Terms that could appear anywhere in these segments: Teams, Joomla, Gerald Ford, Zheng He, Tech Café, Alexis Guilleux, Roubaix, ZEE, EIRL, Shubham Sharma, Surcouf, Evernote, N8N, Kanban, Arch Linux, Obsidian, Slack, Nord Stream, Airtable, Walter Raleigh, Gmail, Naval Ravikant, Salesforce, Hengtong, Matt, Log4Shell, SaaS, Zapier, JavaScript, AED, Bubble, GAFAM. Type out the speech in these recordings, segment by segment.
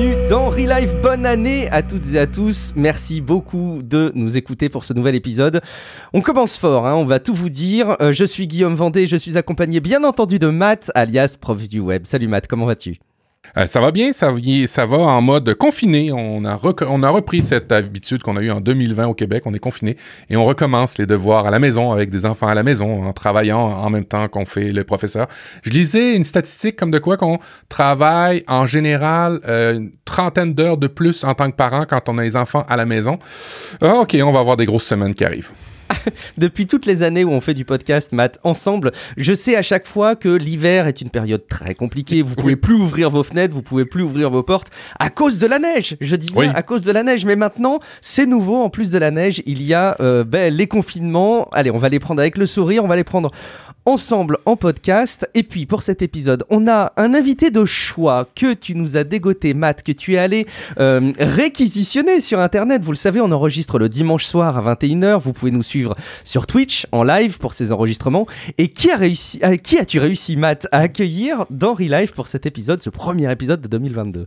bienvenue dans Relive, bonne année à toutes et à tous, merci beaucoup de nous écouter pour ce nouvel épisode. On commence fort, on va tout vous dire, je suis Guillaume Vendée, je suis accompagné bien entendu de Matt, alias prof du web. Salut Matt, comment vas-tu? Ça va bien, ça va en mode confiné, on a repris cette habitude qu'on a eue en 2020 au Québec, on est confiné et on recommence les devoirs à la maison avec des enfants à la maison en travaillant en même temps qu'on fait le professeur. Je lisais une statistique comme de quoi qu'on travaille en général une trentaine d'heures de plus en tant que parent quand on a les enfants à la maison. Ah, ok, on va avoir des grosses semaines qui arrivent. Depuis toutes les années où on fait du podcast, Matt, ensemble, je sais à chaque fois que l'hiver est une période très compliquée. Vous pouvez plus ouvrir vos fenêtres, vous pouvez plus ouvrir vos portes à cause de la neige. Je dis bien à cause de la neige, mais maintenant, c'est nouveau. En plus de la neige, il y a les confinements. Allez, on va les prendre avec le sourire, on va les prendre ensemble en podcast. Et puis, pour cet épisode, on a un invité de choix que tu nous as dégoté, Matt, que tu es allé réquisitionner sur Internet. Vous le savez, on enregistre le dimanche soir à 21h. Vous pouvez nous suivre sur Twitch, en live, pour ces enregistrements. Et qui as-tu réussi, Matt, à accueillir dans Relive pour cet épisode, ce premier épisode de 2022?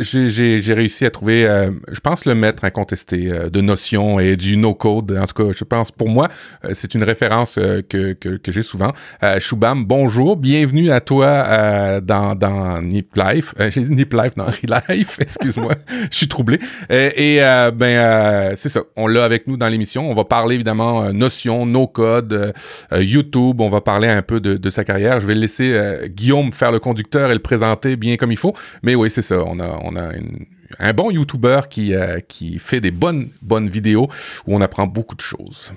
J'ai réussi à trouver, je pense, le maître incontesté de Notion et du no-code. En tout cas, je pense, pour moi, c'est une référence que j'ai souvent. Shubham, bonjour, bienvenue à toi dans Nip Life. J'ai dit Nip Life, non, Relife, excuse-moi, je suis troublé. C'est ça, on l'a avec nous dans l'émission. On va parler, évidemment, Notion, no-code, YouTube. On va parler un peu de sa carrière. Je vais laisser Guillaume faire le conducteur et le présenter bien comme il faut. Mais oui, c'est ça, on a un bon YouTuber qui fait des bonnes vidéos où on apprend beaucoup de choses.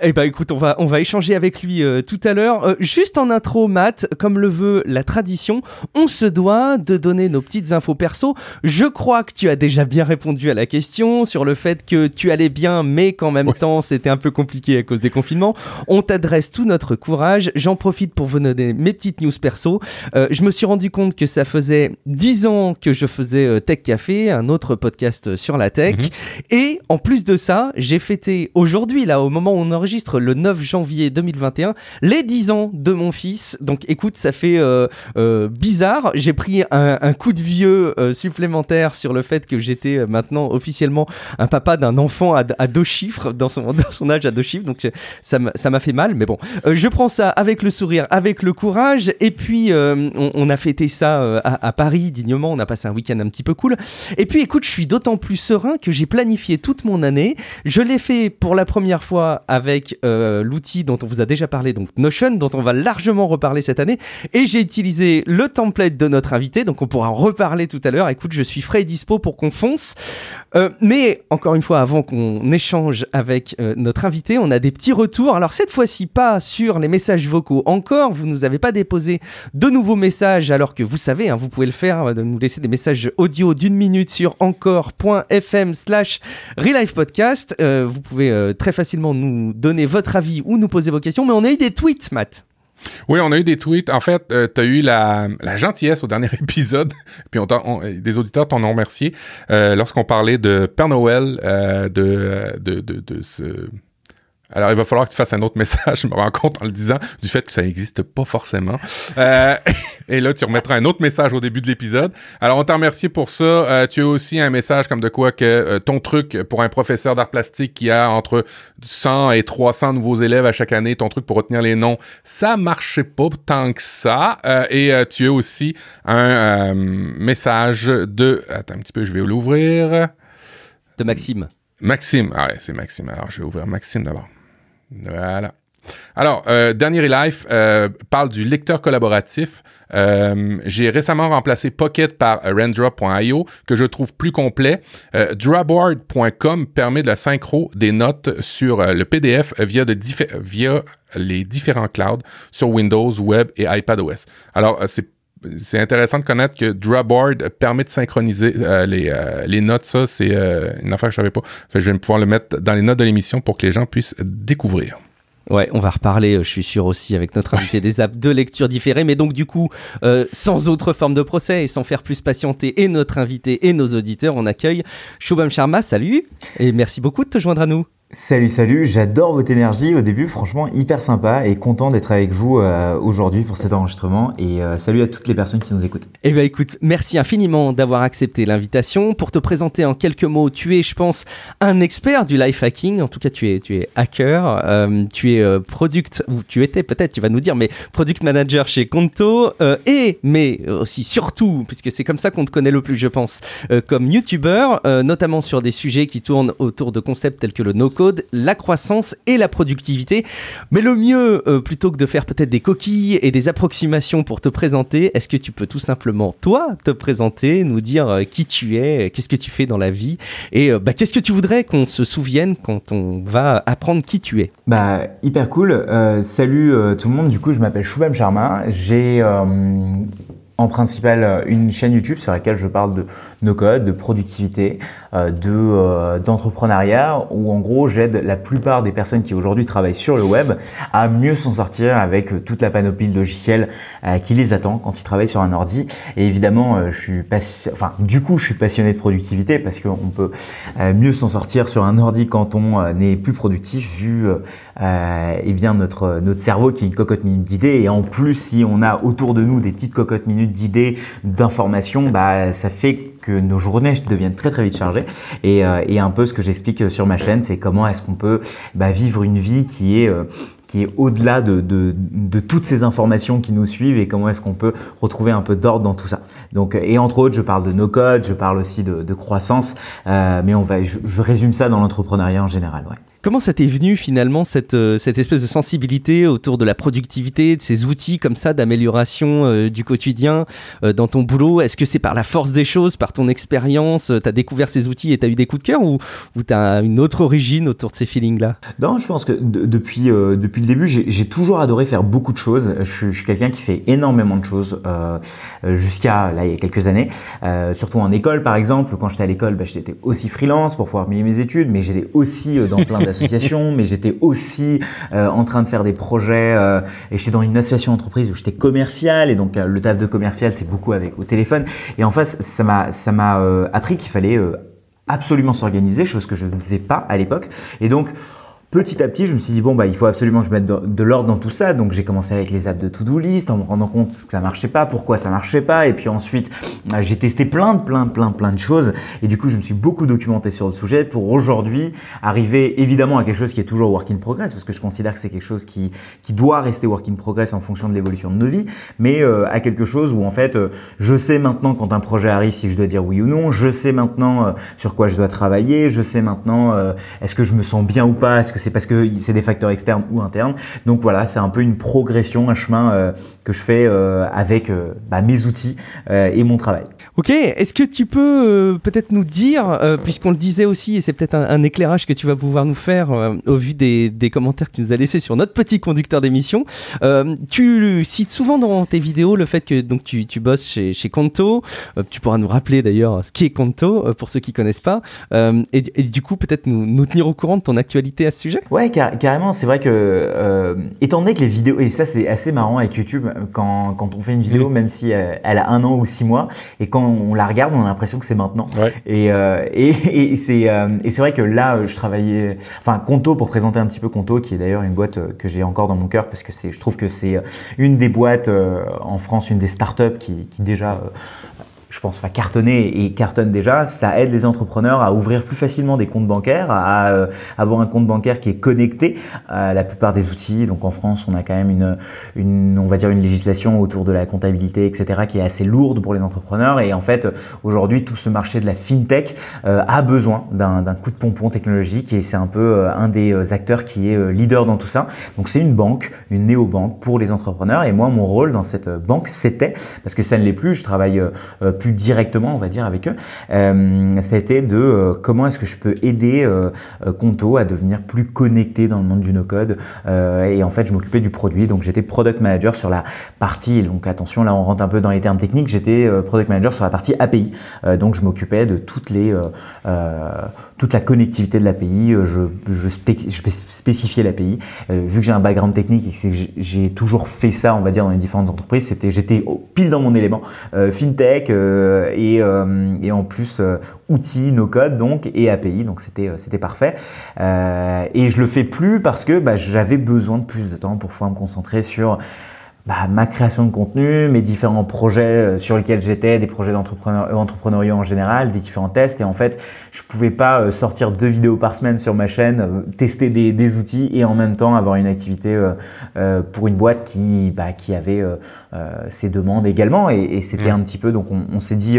Écoute, on va échanger avec lui tout à l'heure. Juste en intro, Matt, comme le veut la tradition, on se doit de donner nos petites infos perso. Je crois que tu as déjà bien répondu à la question sur le fait que tu allais bien, mais qu'en même temps, c'était un peu compliqué à cause des confinements. On t'adresse tout notre courage. J'en profite pour vous donner mes petites news perso. Je me suis rendu compte que ça faisait 10 ans que je faisais Tech Café, un autre podcast sur la tech. Et en plus de ça, j'ai fêté aujourd'hui, là, au moment où on enregistre, le 9 janvier 2021, les 10 ans de mon fils. Donc écoute, ça fait bizarre. J'ai pris un coup de vieux supplémentaire sur le fait que j'étais maintenant officiellement un papa d'un enfant à deux chiffres, dans son âge à deux chiffres. Donc ça m'a fait mal, mais bon. Je prends ça avec le sourire, avec le courage. Et puis, on a fêté ça à Paris, dignement. On a passé un week-end un petit peu cool. Et puis, écoute, je suis d'autant plus serein que j'ai planifié toute mon année. Je l'ai fait pour la première fois avec l'outil dont on vous a déjà parlé, donc Notion, dont on va largement reparler cette année, et j'ai utilisé le template de notre invité, donc on pourra en reparler tout à l'heure. Écoute, je suis frais et dispo pour qu'on fonce, mais encore une fois, avant qu'on échange avec notre invité, on a des petits retours. Alors cette fois-ci, pas sur les messages vocaux encore, vous nous avez pas déposé de nouveaux messages, alors que vous savez, vous pouvez le faire, de nous laisser des messages audio d'1 minute sur Encore.fm/RelifePodcast. Vous pouvez très facilement nous donner votre avis ou nous poser vos questions, mais on a eu des tweets, Matt. Oui, on a eu des tweets. En fait, tu as eu la gentillesse au dernier épisode, puis des auditeurs t'en ont remercié, lorsqu'on parlait de Père Noël, de ce... Alors, il va falloir que tu fasses un autre message, je me rends compte en le disant, du fait que ça n'existe pas forcément. Et là, tu remettras un autre message au début de l'épisode. Alors, on t'a remercié pour ça. Tu as aussi un message comme de quoi que ton truc pour un professeur d'art plastique qui a entre 100 et 300 nouveaux élèves à chaque année, ton truc pour retenir les noms, ça marchait pas tant que ça. Et tu as aussi un message de... Attends un petit peu, je vais l'ouvrir. De Maxime. Maxime. Ah ouais, c'est Maxime. Alors, je vais ouvrir Maxime d'abord. Voilà. Alors, dernier Relife parle du lecteur collaboratif. J'ai récemment remplacé Pocket par Rendra.io, que je trouve plus complet. Drawboard.com permet de la synchro des notes sur le PDF via les différents clouds sur Windows, Web et iPadOS. Alors, c'est intéressant de connaître que Drawboard permet de synchroniser les notes. Ça, c'est une affaire que je savais pas. Enfin, je vais pouvoir le mettre dans les notes de l'émission pour que les gens puissent découvrir. Ouais, on va reparler, je suis sûr aussi, avec notre invité des apps de lecture différée, mais donc du coup, sans autre forme de procès et sans faire plus patienter et notre invité et nos auditeurs, on accueille Shubham Sharma. Salut et merci beaucoup de te joindre à nous. Salut, j'adore votre énergie au début, franchement hyper sympa et content d'être avec vous aujourd'hui pour cet enregistrement et salut à toutes les personnes qui nous écoutent. Eh bien écoute, merci infiniment d'avoir accepté l'invitation. Pour te présenter en quelques mots, tu es je pense un expert du life hacking, en tout cas tu es hacker, product manager chez Qonto mais aussi surtout, puisque c'est comme ça qu'on te connaît le plus je pense, comme youtubeur, notamment sur des sujets qui tournent autour de concepts tels que le no code, la croissance et la productivité. Mais le mieux, plutôt que de faire peut-être des coquilles et des approximations pour te présenter, est-ce que tu peux tout simplement, toi, te présenter, nous dire qui tu es, qu'est-ce que tu fais dans la vie et qu'est-ce que tu voudrais qu'on se souvienne quand on va apprendre qui tu es? Hyper cool. Salut tout le monde. Du coup, je m'appelle Shubham Sharma. J'ai en principal une chaîne YouTube sur laquelle je parle de no-code, de productivité, d'entrepreneuriat, où en gros j'aide la plupart des personnes qui aujourd'hui travaillent sur le web à mieux s'en sortir avec toute la panoplie de logiciels qui les attend quand ils travaillent sur un ordi. Et évidemment, je suis passionné de productivité parce qu'on peut mieux s'en sortir sur un ordi quand on n'est plus productif vu notre cerveau qui est une cocotte minute d'idées. Et en plus, si on a autour de nous des petites cocottes minutes d'idées, d'informations, ça fait que nos journées deviennent très très vite chargées et un peu ce que j'explique sur ma chaîne, c'est comment est-ce qu'on peut vivre une vie qui est au-delà de toutes ces informations qui nous suivent et comment est-ce qu'on peut retrouver un peu d'ordre dans tout ça. Donc, et entre autres, je parle de no-code, je parle aussi de croissance, mais je résume ça dans l'entrepreneuriat en général. Ouais. Comment ça t'est venu finalement cette espèce de sensibilité autour de la productivité, de ces outils comme ça d'amélioration du quotidien dans ton boulot? Est-ce que c'est par la force des choses, par ton expérience, t'as découvert ces outils et t'as eu des coups de cœur ou t'as une autre origine autour de ces feelings-là? Non, je pense que depuis le début, j'ai toujours adoré faire beaucoup de choses. Je suis quelqu'un qui fait énormément de choses jusqu'à là il y a quelques années, surtout en école par exemple. Quand j'étais à l'école, j'étais aussi freelance pour pouvoir payer mes études, mais j'étais aussi dans plein d'association, mais j'étais aussi en train de faire des projets et j'étais dans une association d'entreprise où j'étais commercial et donc le taf de commercial c'est beaucoup au téléphone et en fait ça m'a appris qu'il fallait absolument s'organiser, chose que je ne faisais pas à l'époque et donc petit à petit, je me suis dit, il faut absolument que je mette de l'ordre dans tout ça. Donc, j'ai commencé avec les apps de to-do list en me rendant compte que ça marchait pas, pourquoi ça marchait pas. Et puis ensuite, j'ai testé plein de choses. Et du coup, je me suis beaucoup documenté sur le sujet pour aujourd'hui arriver évidemment à quelque chose qui est toujours work in progress parce que je considère que c'est quelque chose qui doit rester work in progress en fonction de l'évolution de nos vies, mais à quelque chose où en fait, je sais maintenant quand un projet arrive si je dois dire oui ou non. Je sais maintenant sur quoi je dois travailler. Je sais maintenant est-ce que je me sens bien ou pas. Est-ce que c'est parce que c'est des facteurs externes ou internes. Donc voilà, c'est un peu une progression, un chemin que je fais avec mes outils et mon travail. Ok, est-ce que tu peux peut-être nous dire, puisqu'on le disait aussi, et c'est peut-être un éclairage que tu vas pouvoir nous faire au vu des commentaires que tu nous as laissés sur notre petit conducteur d'émission, tu cites souvent dans tes vidéos le fait que donc, tu bosses chez Qonto, tu pourras nous rappeler d'ailleurs ce qu'est Qonto pour ceux qui ne connaissent pas, et du coup peut-être nous tenir au courant de ton actualité à ce sujet ? Ouais, carrément, c'est vrai que étant donné que les vidéos, et ça c'est assez marrant avec YouTube, quand on fait une vidéo, même si elle a 1 an ou 6 mois, et quand on la regarde, on a l'impression que c'est maintenant. Ouais. Et c'est vrai que là, je travaillais, Qonto, pour présenter un petit peu Qonto, qui est d'ailleurs une boîte que j'ai encore dans mon cœur parce que je trouve que c'est une des boîtes en France, une des startups qui déjà je pense va cartonner et cartonne déjà. Ça aide les entrepreneurs à ouvrir plus facilement des comptes bancaires, à avoir un compte bancaire qui est connecté à la plupart des outils. Donc en France, on a quand même une législation autour de la comptabilité, etc., qui est assez lourde pour les entrepreneurs. Et en fait, aujourd'hui, tout ce marché de la fintech a besoin d'un coup de pompon technologique et c'est un peu un des acteurs qui est leader dans tout ça. Donc c'est une banque, une néobanque pour les entrepreneurs. Et moi, mon rôle dans cette banque, c'était, parce que ça ne l'est plus, je travaille plus directement, on va dire, avec eux, ça a été de comment est-ce que je peux aider Qonto à devenir plus connecté dans le monde du no-code. Et en fait, je m'occupais du produit. Donc, j'étais product manager sur la partie. Donc, attention, là, on rentre un peu dans les termes techniques. J'étais product manager sur la partie API. Donc, je m'occupais de toute la connectivité de l'API. Je spécifiais l'API. Vu que j'ai un background technique et que j'ai toujours fait ça, on va dire, dans les différentes entreprises, j'étais pile dans mon élément. FinTech, et en plus outils, no code donc et API, donc c'était parfait. Et je le fais plus parce que j'avais besoin de plus de temps pour pouvoir me concentrer sur ma création de contenu, mes différents projets sur lesquels j'étais, des projets d'entrepreneuriat en général, des différents tests. Et en fait, je pouvais pas sortir 2 vidéos par semaine sur ma chaîne, tester des outils et en même temps avoir une activité pour une boîte qui avait ses demandes également. Et c'était un petit peu, donc on s'est dit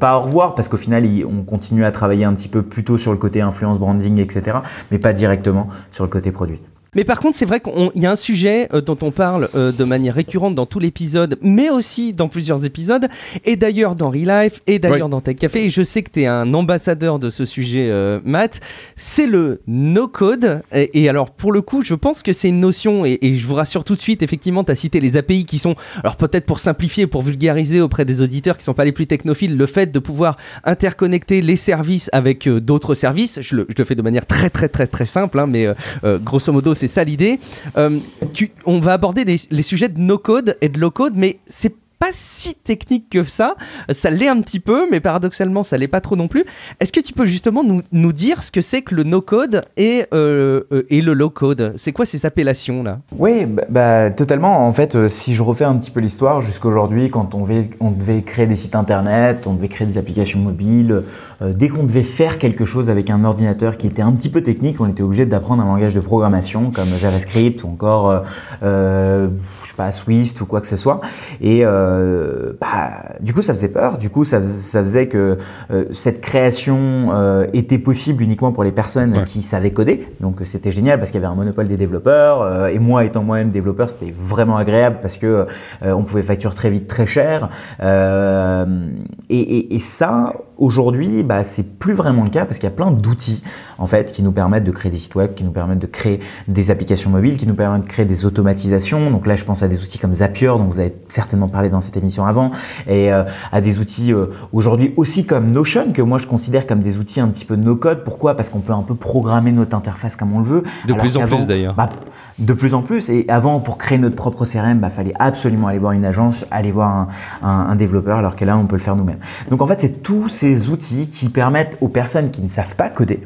pas au revoir, parce qu'au final, on continue à travailler un petit peu plutôt sur le côté influence branding, etc., mais pas directement sur le côté produit. Mais par contre, c'est vrai qu'il y a un sujet dont on parle de manière récurrente dans tout l'épisode, mais aussi dans plusieurs épisodes, et d'ailleurs dans Relive, et d'ailleurs dans Tech Café, et je sais que tu es un ambassadeur de ce sujet, Matt, c'est le no-code, et alors pour le coup, je pense que c'est une notion, et je vous rassure tout de suite, effectivement, tu as cité les API qui sont, alors peut-être pour simplifier, pour vulgariser auprès des auditeurs qui ne sont pas les plus technophiles, le fait de pouvoir interconnecter les services avec d'autres services, je le fais de manière très très très très simple, hein, mais grosso modo, c'est ça l'idée. On va aborder les sujets de no-code et de low-code, mais c'est pas si technique que ça. Ça l'est un petit peu, mais paradoxalement, ça l'est pas trop non plus. Est-ce que tu peux justement nous dire ce que c'est que le no-code et le low-code ? C'est quoi ces appellations-là ? Oui, totalement. En fait, si je refais un petit peu l'histoire, jusqu'à aujourd'hui, quand on devait créer des sites internet, on devait créer des applications mobiles, dès qu'on devait faire quelque chose avec un ordinateur qui était un petit peu technique, on était obligé d'apprendre un langage de programmation comme JavaScript ou encore Swift ou quoi que ce soit. Et du coup, ça faisait peur. Du coup, ça faisait que cette création était possible uniquement pour les personnes qui savaient coder. Donc, c'était génial parce qu'il y avait un monopole des développeurs. Et moi, étant moi-même développeur, c'était vraiment agréable parce que on pouvait facturer très vite, très cher. Et ça, aujourd'hui, c'est plus vraiment le cas parce qu'il y a plein d'outils en fait qui nous permettent de créer des sites web, qui nous permettent de créer des applications mobiles, qui nous permettent de créer des automatisations. Donc là, je pense à des outils comme Zapier, dont vous avez certainement parlé dans cette émission avant, et à des outils aujourd'hui aussi comme Notion, que moi je considère comme des outils un petit peu no-code. Pourquoi ? Parce qu'on peut un peu programmer notre interface comme on le veut. De plus en plus, et avant, pour créer notre propre CRM, fallait absolument aller voir une agence, aller voir un développeur, alors que là, on peut le faire nous-mêmes. Donc en fait, c'est tous ces outils qui permettent aux personnes qui ne savent pas coder,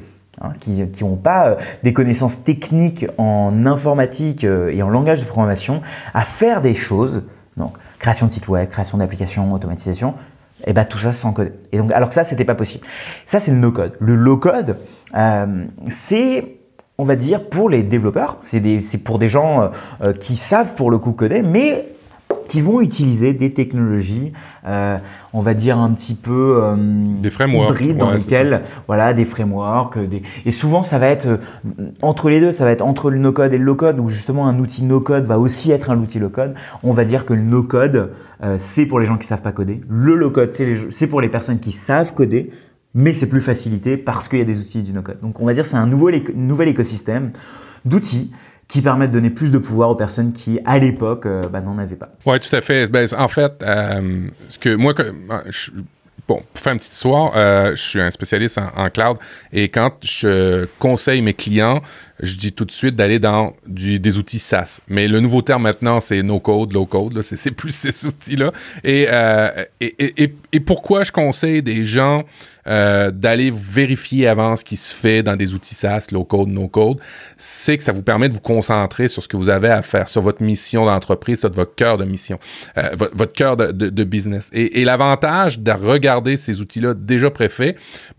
qui n'ont pas des connaissances techniques en informatique et en langage de programmation, à faire des choses, donc création de site web, création d'applications, automatisation, et tout ça sans code. Et donc, alors que ça, c'était pas possible. Ça, c'est le no-code. Le low-code, c'est, on va dire, pour les développeurs, c'est pour des gens qui savent pour le coup coder, mais qui vont utiliser des technologies, on va dire un petit peu des frameworks, hybrides dans lesquels, des frameworks. Et souvent, ça va être entre les deux, ça va être entre le no-code et le low-code, où justement un outil no-code va aussi être un outil low-code. On va dire que le no-code, c'est pour les gens qui savent pas coder. Le low-code, c'est pour les personnes qui savent coder, mais c'est plus facilité parce qu'il y a des outils du no-code. Donc, on va dire que c'est un nouvel écosystème d'outils qui permet de donner plus de pouvoir aux personnes qui, à l'époque, n'en avaient pas. Oui, tout à fait. En fait, pour faire une petite histoire, je suis un spécialiste en cloud, et quand je conseille mes clients, je dis tout de suite d'aller dans des outils SaaS. Mais le nouveau terme maintenant, c'est no-code, low-code, là, c'est plus ces outils-là. Et pourquoi je conseille des gens d'aller vérifier avant ce qui se fait dans des outils SaaS, low-code, no-code, c'est que ça vous permet de vous concentrer sur ce que vous avez à faire, sur votre mission d'entreprise, sur votre cœur de mission, votre cœur de business. Et l'avantage de regarder ces outils-là déjà préfaits,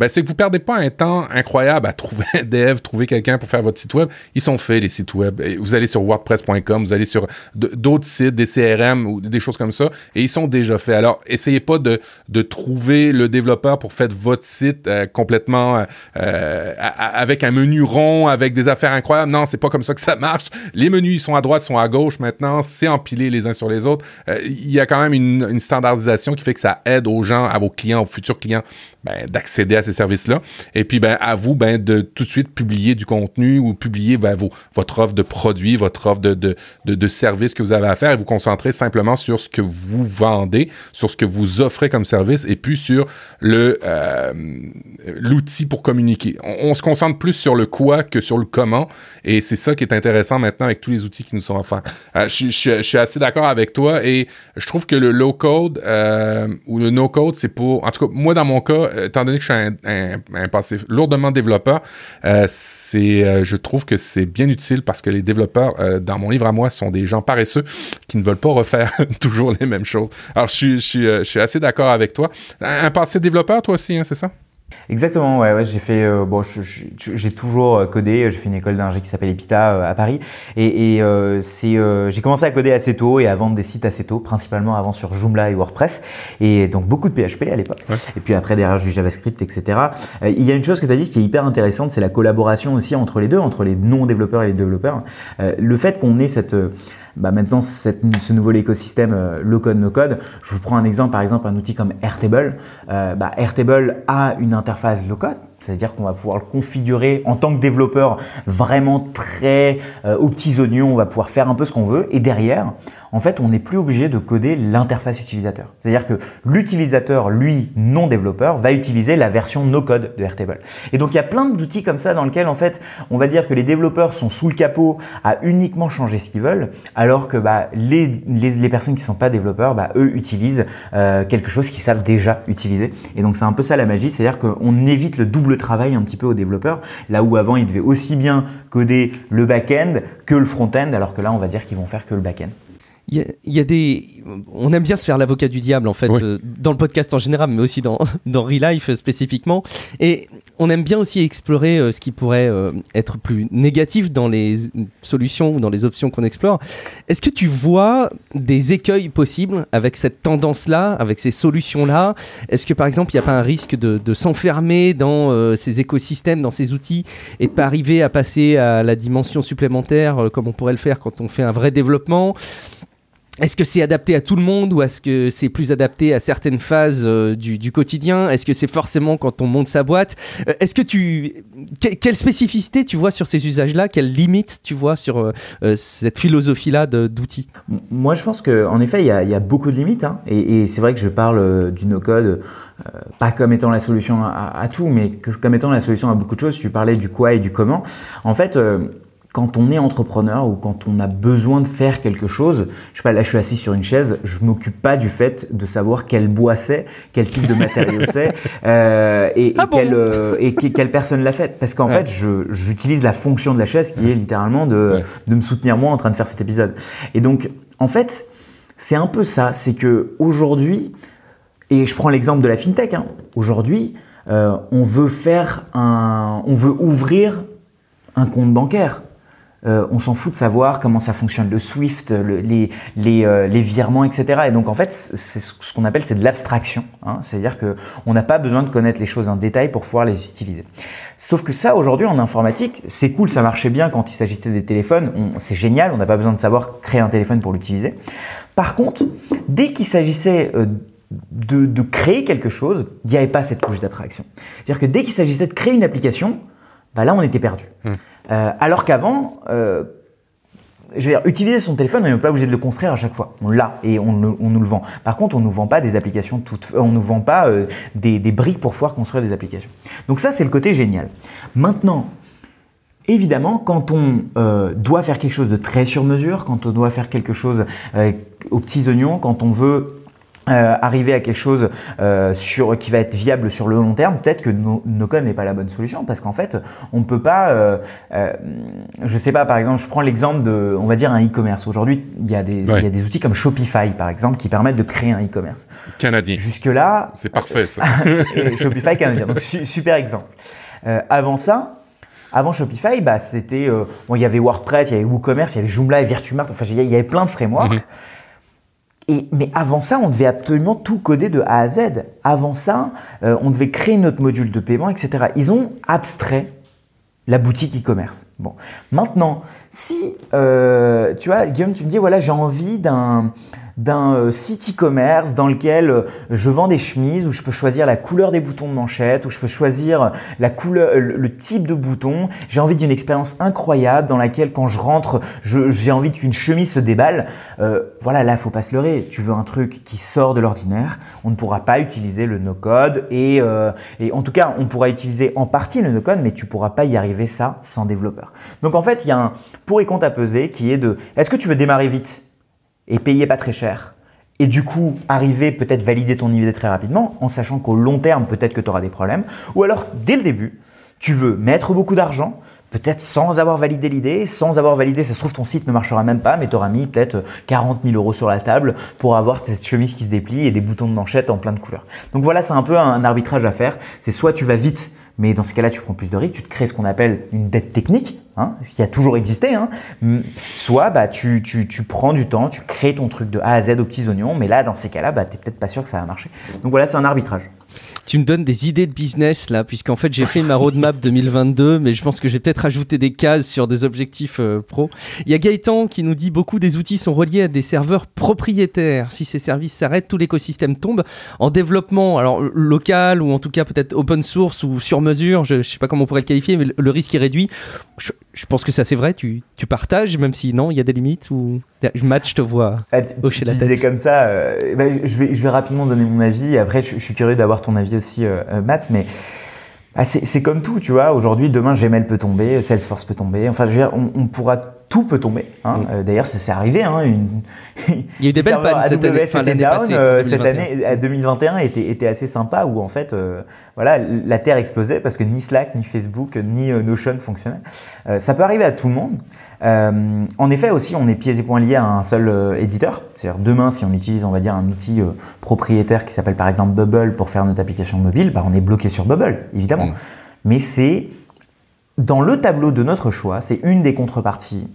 c'est que vous ne perdez pas un temps incroyable à trouver un dev, trouver quelqu'un pour faire votre site web. Ils sont faits, les sites web. Et vous allez sur WordPress.com, vous allez sur d'autres sites, des CRM ou des choses comme ça, et ils sont déjà faits. Alors, essayez pas de trouver le développeur pour faire votre site complètement avec un menu rond, avec des affaires incroyables. Non, c'est pas comme ça que ça marche. Les menus, ils sont à droite, ils sont à gauche maintenant. C'est empilé les uns sur les autres. Il y a quand même une standardisation qui fait que ça aide aux gens, à vos clients, aux futurs clients, d'accéder à ces services-là. Et puis, à vous, de tout de suite publier du contenu ou publiez votre offre de produits, votre offre de services que vous avez à faire, et vous concentrez simplement sur ce que vous vendez, sur ce que vous offrez comme service, et puis sur l'outil pour communiquer. On se concentre plus sur le quoi que sur le comment, et c'est ça qui est intéressant maintenant avec tous les outils qui nous sont offerts. Je suis assez d'accord avec toi, et je trouve que le low-code ou le no-code, c'est pour... En tout cas, moi, dans mon cas, étant donné que je suis un passif lourdement développeur, je trouve que c'est bien utile parce que les développeurs, dans mon livre à moi, sont des gens paresseux qui ne veulent pas refaire toujours les mêmes choses. Alors, je suis assez d'accord avec toi. Un passé développeur, toi aussi, hein, c'est ça? Exactement, ouais, j'ai fait j'ai toujours codé, j'ai fait une école d'ingé qui s'appelle Epita à Paris, et j'ai commencé à coder assez tôt et à vendre des sites assez tôt, principalement avant sur Joomla et WordPress, et donc beaucoup de PHP à l'époque, ouais. Et puis après derrière du JavaScript, etc. Il y a une chose que tu as dit qui est hyper intéressante, c'est la collaboration aussi entre les deux, entre les non-développeurs et les développeurs. Le fait qu'on ait maintenant, ce nouvel écosystème low-code, no-code, je vous prends un exemple, par exemple un outil comme Airtable. Airtable a une interface low-code, c'est-à-dire qu'on va pouvoir le configurer en tant que développeur vraiment très aux petits oignons, on va pouvoir faire un peu ce qu'on veut. Et derrière, en fait, on n'est plus obligé de coder l'interface utilisateur. C'est-à-dire que l'utilisateur, lui, non développeur, va utiliser la version no-code de Airtable. Et donc, il y a plein d'outils comme ça dans lesquels, en fait, on va dire que les développeurs sont sous le capot à uniquement changer ce qu'ils veulent, alors que les personnes qui ne sont pas développeurs, eux, utilisent quelque chose qu'ils savent déjà utiliser. Et donc, c'est un peu ça la magie, c'est-à-dire qu'on évite le double travail un petit peu aux développeurs, là où avant, ils devaient aussi bien coder le back-end que le front-end, alors que là, on va dire qu'ils vont faire que le back-end. Il y a on aime bien se faire l'avocat du diable en fait, oui. Dans le podcast en général, mais aussi dans Relive spécifiquement. Et on aime bien aussi explorer ce qui pourrait être plus négatif dans les solutions ou dans les options qu'on explore. Est-ce que tu vois des écueils possibles avec cette tendance-là, avec ces solutions-là? Est-ce que par exemple, il n'y a pas un risque de s'enfermer dans ces écosystèmes, dans ces outils, et de ne pas arriver à passer à la dimension supplémentaire comme on pourrait le faire quand on fait un vrai développement? Est-ce que c'est adapté à tout le monde ou est-ce que c'est plus adapté à certaines phases du quotidien? Est-ce que c'est forcément quand on monte sa boîte? Quelle spécificité tu vois sur ces usages-là? Quelle limite tu vois sur cette philosophie-là d'outils? Moi, je pense qu'en effet, il y a beaucoup de limites. Hein. Et c'est vrai que je parle du no-code pas comme étant la solution à tout, mais comme étant la solution à beaucoup de choses. Tu parlais du quoi et du comment. En fait... Quand on est entrepreneur ou quand on a besoin de faire quelque chose, je sais pas, là je suis assis sur une chaise, je m'occupe pas du fait de savoir quel bois c'est, quel type de matériau c'est quelle personne l'a fait. Parce qu'en fait, j'utilise la fonction de la chaise qui est littéralement de me soutenir moi en train de faire cet épisode. Et donc, en fait, c'est un peu ça. C'est que aujourd'hui, et je prends l'exemple de la fintech, hein, aujourd'hui, on veut ouvrir un compte bancaire. On s'en fout de savoir comment ça fonctionne, le SWIFT, les virements, etc. Et donc en fait, c'est ce qu'on appelle, c'est de l'abstraction. Hein. C'est-à-dire qu'on n'a pas besoin de connaître les choses en détail pour pouvoir les utiliser. Sauf que ça, aujourd'hui, en informatique, c'est cool, ça marchait bien quand il s'agissait des téléphones. C'est génial, on n'a pas besoin de savoir créer un téléphone pour l'utiliser. Par contre, dès qu'il s'agissait de créer quelque chose, il n'y avait pas cette couche d'abstraction. C'est-à-dire que dès qu'il s'agissait de créer une application, là, on était perdu. Alors qu'avant, utiliser son téléphone, on n'est pas obligé de le construire à chaque fois. On l'a et on nous le vend. Par contre, on ne nous vend pas des applications on ne nous vend pas des briques pour pouvoir construire des applications. Donc ça, c'est le côté génial. Maintenant, évidemment, quand on doit faire quelque chose de très sur mesure, quand on doit faire quelque chose aux petits oignons, quand on veut... arriver à quelque chose qui va être viable sur le long terme, peut-être que no-code n'est pas la bonne solution parce qu'en fait, on ne peut pas… je ne sais pas, par exemple, je prends l'exemple de, on va dire, un e-commerce. Aujourd'hui, il y a des outils comme Shopify, par exemple, qui permettent de créer un e-commerce. Canadien. Jusque-là… C'est parfait, ça. Shopify canadien, donc super exemple. Avant Shopify, c'était… il y avait WordPress, il y avait WooCommerce, il y avait Joomla et Virtuemart, enfin, il y avait plein de frameworks. Mm-hmm. Mais avant ça, on devait absolument tout coder de A à Z. Avant ça, on devait créer notre module de paiement, etc. Ils ont abstrait la boutique e-commerce. Bon. Maintenant, si, tu vois, Guillaume, tu me dis, voilà, j'ai envie d'un site e-commerce dans lequel je vends des chemises, où je peux choisir la couleur des boutons de manchette, où je peux choisir la couleur, le type de bouton. J'ai envie d'une expérience incroyable dans laquelle, quand je rentre, j'ai envie qu'une chemise se déballe. Voilà, là, faut pas se leurrer. Tu veux un truc qui sort de l'ordinaire, on ne pourra pas utiliser le no-code et en tout cas, on pourra utiliser en partie le no-code, mais tu pourras pas y arriver ça sans développeur. Donc en fait, il y a un pour et contre à peser qui est de est-ce que tu veux démarrer vite et payer pas très cher et du coup arriver peut-être valider ton idée très rapidement en sachant qu'au long terme peut-être que tu auras des problèmes, ou alors dès le début tu veux mettre beaucoup d'argent peut-être sans avoir validé l'idée, sans avoir validé, ça se trouve ton site ne marchera même pas mais tu auras mis peut-être 40 000 euros sur la table pour avoir cette chemise qui se déplie et des boutons de manchette en plein de couleurs. Donc voilà, c'est un peu un arbitrage à faire, c'est soit tu vas vite mais dans ce cas-là, tu prends plus de risques, tu te crées ce qu'on appelle une dette technique, hein, ce qui a toujours existé. Hein. Soit bah, tu prends du temps, tu crées ton truc de A à Z aux petits oignons, mais là, dans ces cas-là, bah, tu n'es peut-être pas sûr que ça va marcher. Donc voilà, c'est un arbitrage. Tu me donnes des idées de business, là, puisqu'en fait, j'ai fait ma roadmap 2022, mais je pense que j'ai peut-être ajouté des cases sur des objectifs pro. Il y a Gaëtan qui nous dit « Beaucoup des outils sont reliés à des serveurs propriétaires. Si ces services s'arrêtent, tout l'écosystème tombe. En développement, alors local ou en tout cas peut-être open source ou sur mesure, je ne sais pas comment on pourrait le qualifier, mais le risque est réduit. » Je pense que ça c'est vrai, tu partages, même si non, il y a des limites ou Match, je te vois hocher la tête. Tu disais comme ça, ben, je vais rapidement donner mon avis, après je suis curieux d'avoir ton avis aussi Matt, mais ah, c'est comme tout, tu vois, aujourd'hui, demain Gmail peut tomber, Salesforce peut tomber, enfin je veux dire, on pourra, tout peut tomber. Hein. Oui. D'ailleurs, ça s'est arrivé. Hein, il y a eu des belles pannes cette année. Enfin, l'année passée, cette année, 2021 était assez sympa où en fait, voilà, la terre explosait parce que ni Slack, ni Facebook, ni Notion fonctionnaient. Ça peut arriver à tout le monde. En effet, aussi, on est pieds et poings liés à un seul éditeur. C'est-à-dire demain, si on utilise, on va dire, un outil propriétaire qui s'appelle par exemple Bubble pour faire notre application mobile, bah, on est bloqué sur Bubble, évidemment. Mmh. Mais c'est dans le tableau de notre choix, c'est une des contreparties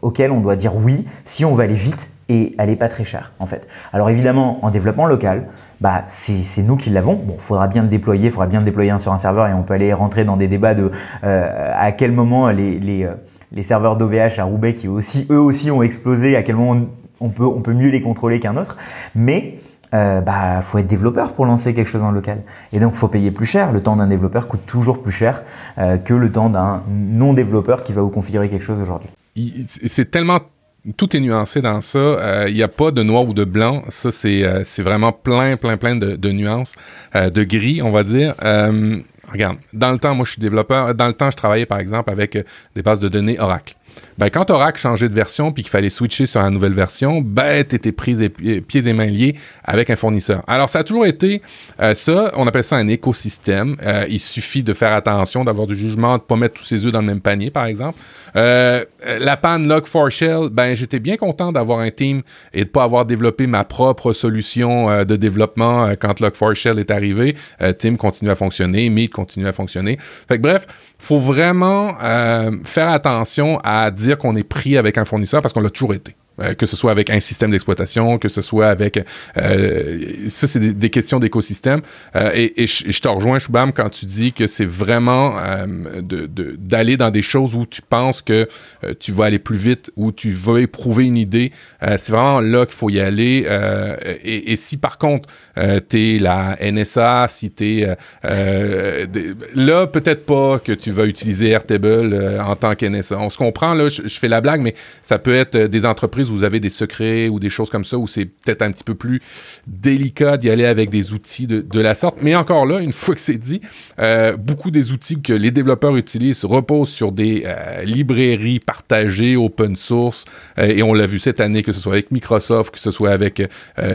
auxquelles on doit dire oui si on veut aller vite et aller pas très cher en fait. Alors évidemment, en développement local, bah, c'est nous qui l'avons. Bon, il faudra bien le déployer sur un serveur et on peut aller rentrer dans des débats de à quel moment les serveurs d'OVH à Roubaix qui eux aussi ont explosé, à quel moment on peut mieux les contrôler qu'un autre. Mais bah, faut être développeur pour lancer quelque chose en local. Et donc, faut payer plus cher. Le temps d'un développeur coûte toujours plus cher que le temps d'un non-développeur qui va vous configurer quelque chose aujourd'hui. C'est tellement... Tout est nuancé dans ça. Il n'y a pas de noir ou de blanc. Ça, c'est vraiment plein de nuances, de gris, on va dire. Regarde, dans le temps, moi, je suis développeur. Dans le temps, je travaillais, par exemple, avec des bases de données Oracle. Ben, quand Oracle changeait de version puis qu'il fallait switcher sur la nouvelle version, ben, t'étais pris pieds et mains liés avec un fournisseur. Alors, ça a toujours été ça, on appelle ça un écosystème. Il suffit de faire attention, d'avoir du jugement, de ne pas mettre tous ses œufs dans le même panier, par exemple. La panne Log4Shell, ben, j'étais bien content d'avoir un team et de ne pas avoir développé ma propre solution de développement quand Log4Shell est arrivé. Team continue à fonctionner, Meet continue à fonctionner. Fait que bref, faut vraiment faire attention à dire qu'on est pris avec un fournisseur parce qu'on l'a toujours été. Que ce soit avec un système d'exploitation, que ce soit avec... ça, c'est des questions d'écosystème. Et je te rejoins, Shubham, quand tu dis que c'est vraiment d'aller dans des choses où tu penses que tu vas aller plus vite, où tu vas éprouver une idée. C'est vraiment là qu'il faut y aller. Et si, par contre, t'es la NSA, si t'es... là, peut-être pas que tu vas utiliser Airtable en tant qu'NSA. On se comprend, là, je fais la blague, mais ça peut être des entreprises où vous avez des secrets ou des choses comme ça où c'est peut-être un petit peu plus délicat d'y aller avec des outils de la sorte. Mais encore là, une fois que c'est dit, beaucoup des outils que les développeurs utilisent reposent sur des librairies partagées, open source, et on l'a vu cette année, que ce soit avec Microsoft, que ce soit avec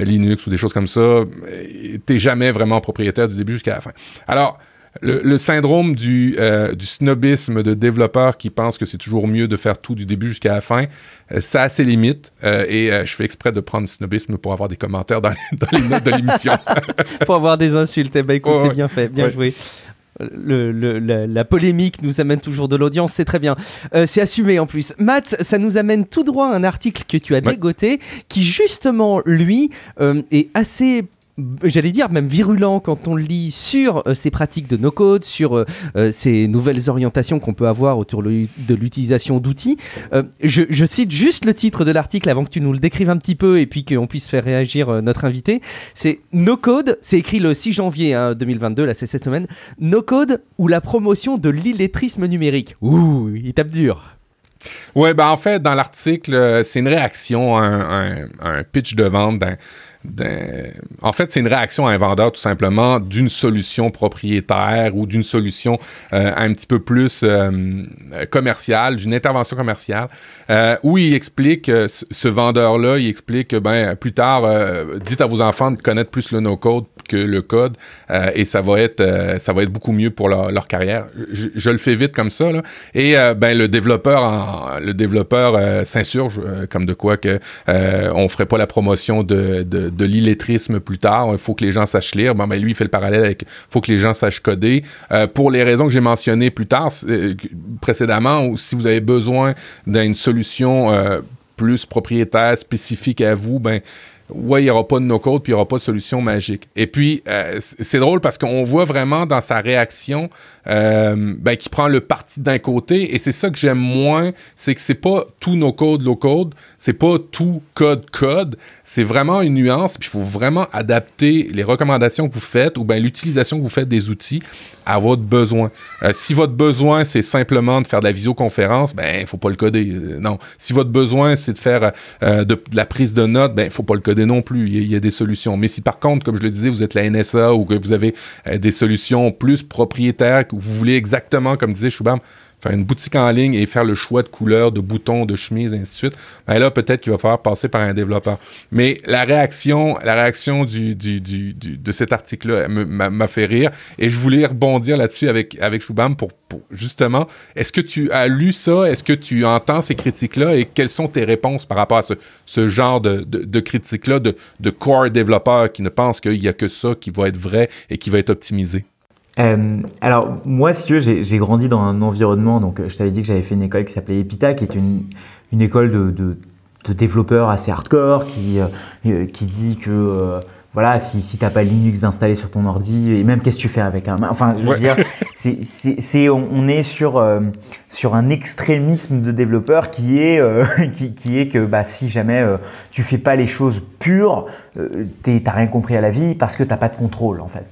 Linux ou des choses comme ça, t'es jamais vraiment propriétaire du début jusqu'à la fin. Alors, le syndrome du snobisme de développeurs qui pensent que c'est toujours mieux de faire tout du début jusqu'à la fin, ça a ses limites. Et je fais exprès de prendre snobisme pour avoir des commentaires dans les notes de l'émission. Pour avoir des insultes. Eh ben, écoute, oh, c'est ouais. Bien fait, bien ouais. Joué. La polémique nous amène toujours de l'audience, c'est très bien. C'est assumé en plus. Matt, ça nous amène tout droit à un article que tu as dégoté, qui justement, lui, est assez... j'allais dire même virulent quand on le lit sur ces pratiques de no-code, sur ces nouvelles orientations qu'on peut avoir autour de l'utilisation d'outils. Je cite juste le titre de l'article avant que tu nous le décrives un petit peu et puis qu'on puisse faire réagir notre invité. C'est « No-code », c'est écrit le 6 janvier 2022, là c'est cette semaine, « No-code ou la promotion de l'illettrisme numérique ». Ouh, il tape dur. Oui, ben en fait, dans l'article, c'est une réaction à un pitch de vente En fait, c'est une réaction à un vendeur, tout simplement, d'une solution propriétaire ou d'une solution un petit peu plus commerciale, d'une intervention commerciale, où il explique, ce vendeur-là, il explique que plus tard, dites à vos enfants de connaître plus le no-code que le code, et ça va être beaucoup mieux pour leur carrière. Je le fais vite comme ça, là. Et le développeur s'insurge comme de quoi que on ferait pas la promotion de l'illettrisme plus tard, il faut que les gens sachent lire. Lui, il fait le parallèle avec « faut que les gens sachent coder ». Pour les raisons que j'ai mentionnées plus tard, précédemment, ou si vous avez besoin d'une solution plus propriétaire, spécifique à vous, il n'y aura pas de no-code, puis il n'y aura pas de solution magique. Et puis, c'est drôle parce qu'on voit vraiment dans sa réaction qu'il prend le parti d'un côté, et c'est ça que j'aime moins, c'est que c'est pas tout no-code, low-code, c'est pas tout code, c'est vraiment une nuance, puis il faut vraiment adapter les recommandations que vous faites, ou l'utilisation que vous faites des outils à votre besoin. Si votre besoin, c'est simplement de faire de la visioconférence, il ne faut pas le coder, non. Si votre besoin, c'est de faire de la prise de notes, il ne faut pas le coder non plus, il y a des solutions. Mais si par contre, comme je le disais, vous êtes la NSA ou que vous avez des solutions plus propriétaires, que vous voulez exactement, comme disait Shubham, faire une boutique en ligne et faire le choix de couleurs, de boutons, de chemises, et ainsi de suite, là, peut-être qu'il va falloir passer par un développeur. Mais la réaction de cet article-là m'a fait rire, et je voulais rebondir là-dessus avec Shubham pour justement, est-ce que tu as lu ça? Est-ce que tu entends ces critiques-là? Et quelles sont tes réponses par rapport à ce genre de critiques-là de core développeurs qui ne pensent qu'il n'y a que ça qui va être vrai et qui va être optimisé? Alors moi, si tu veux, j'ai grandi dans un environnement, donc je t'avais dit que j'avais fait une école qui s'appelait Epita, qui est une école de développeurs assez hardcore, qui dit que si t'as pas Linux d'installer sur ton ordi, et même qu'est-ce que tu fais avec un, enfin je veux dire, c'est on est sur un extrémisme de développeurs qui est qui est que si jamais tu fais pas les choses pures, t'as rien compris à la vie parce que t'as pas de contrôle en fait.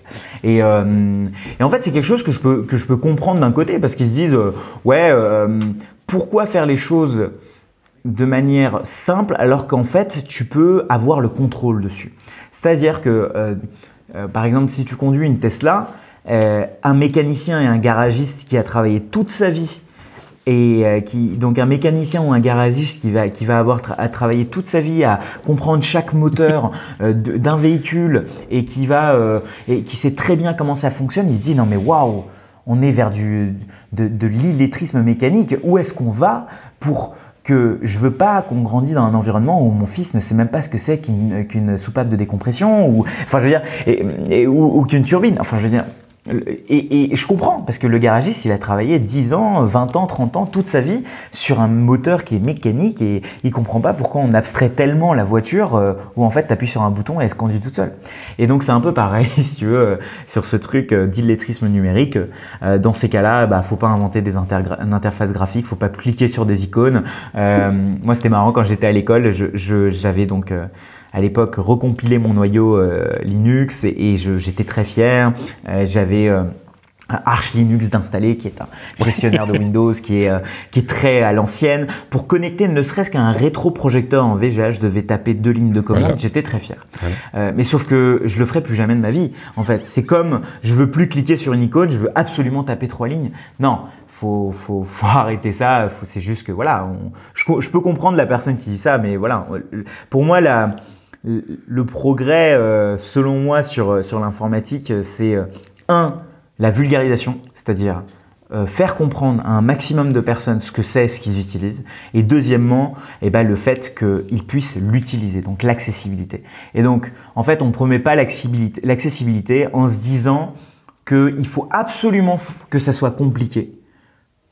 Et en fait, c'est quelque chose que je peux comprendre d'un côté, parce qu'ils se disent pourquoi faire les choses de manière simple alors qu'en fait tu peux avoir le contrôle dessus. C'est-à-dire que par exemple, si tu conduis une Tesla, un mécanicien et un garagiste qui a travaillé toute sa vie, et donc un mécanicien ou un garagiste qui va avoir à travailler toute sa vie à comprendre chaque moteur d'un véhicule, et qui sait très bien comment ça fonctionne, il se dit non mais waouh, on est vers de l'illettrisme mécanique. Où est-ce qu'on va pour que je veux pas qu'on grandisse dans un environnement où mon fils ne sait même pas ce que c'est qu'une soupape de décompression, ou enfin je veux dire, ou qu'une turbine, enfin je veux dire. Et je comprends, parce que le garagiste, il a travaillé 10 ans, 20 ans, 30 ans, toute sa vie sur un moteur qui est mécanique, et il comprend pas pourquoi on abstrait tellement la voiture où en fait t'appuies sur un bouton et elle se conduit toute seule. Et donc c'est un peu pareil, si tu veux, sur ce truc d'illettrisme numérique. Dans ces cas-là, faut pas inventer des interfaces graphiques, faut pas cliquer sur des icônes. Moi, c'était marrant, quand j'étais à l'école, j'avais donc à l'époque recompilé mon noyau Linux, et j'étais très fier. J'avais un Arch Linux d'installer, qui est un gestionnaire de Windows qui est très à l'ancienne. Pour connecter ne serait-ce qu'un rétroprojecteur en VGA, je devais taper 2 lignes de commande. Voilà. J'étais très fier. Voilà. Mais sauf que je le ferai plus jamais de ma vie. En fait, c'est comme je veux plus cliquer sur une icône, je veux absolument taper 3 lignes. Non. Faut arrêter ça. C'est juste que je peux comprendre la personne qui dit ça, mais voilà. Pour moi, le progrès, selon moi, sur l'informatique, c'est la vulgarisation, c'est-à-dire faire comprendre à un maximum de personnes ce que c'est, ce qu'ils utilisent, et deuxièmement, le fait qu'ils puissent l'utiliser, donc l'accessibilité. Et donc, en fait, on ne promet pas l'accessibilité en se disant qu'il faut absolument que ça soit compliqué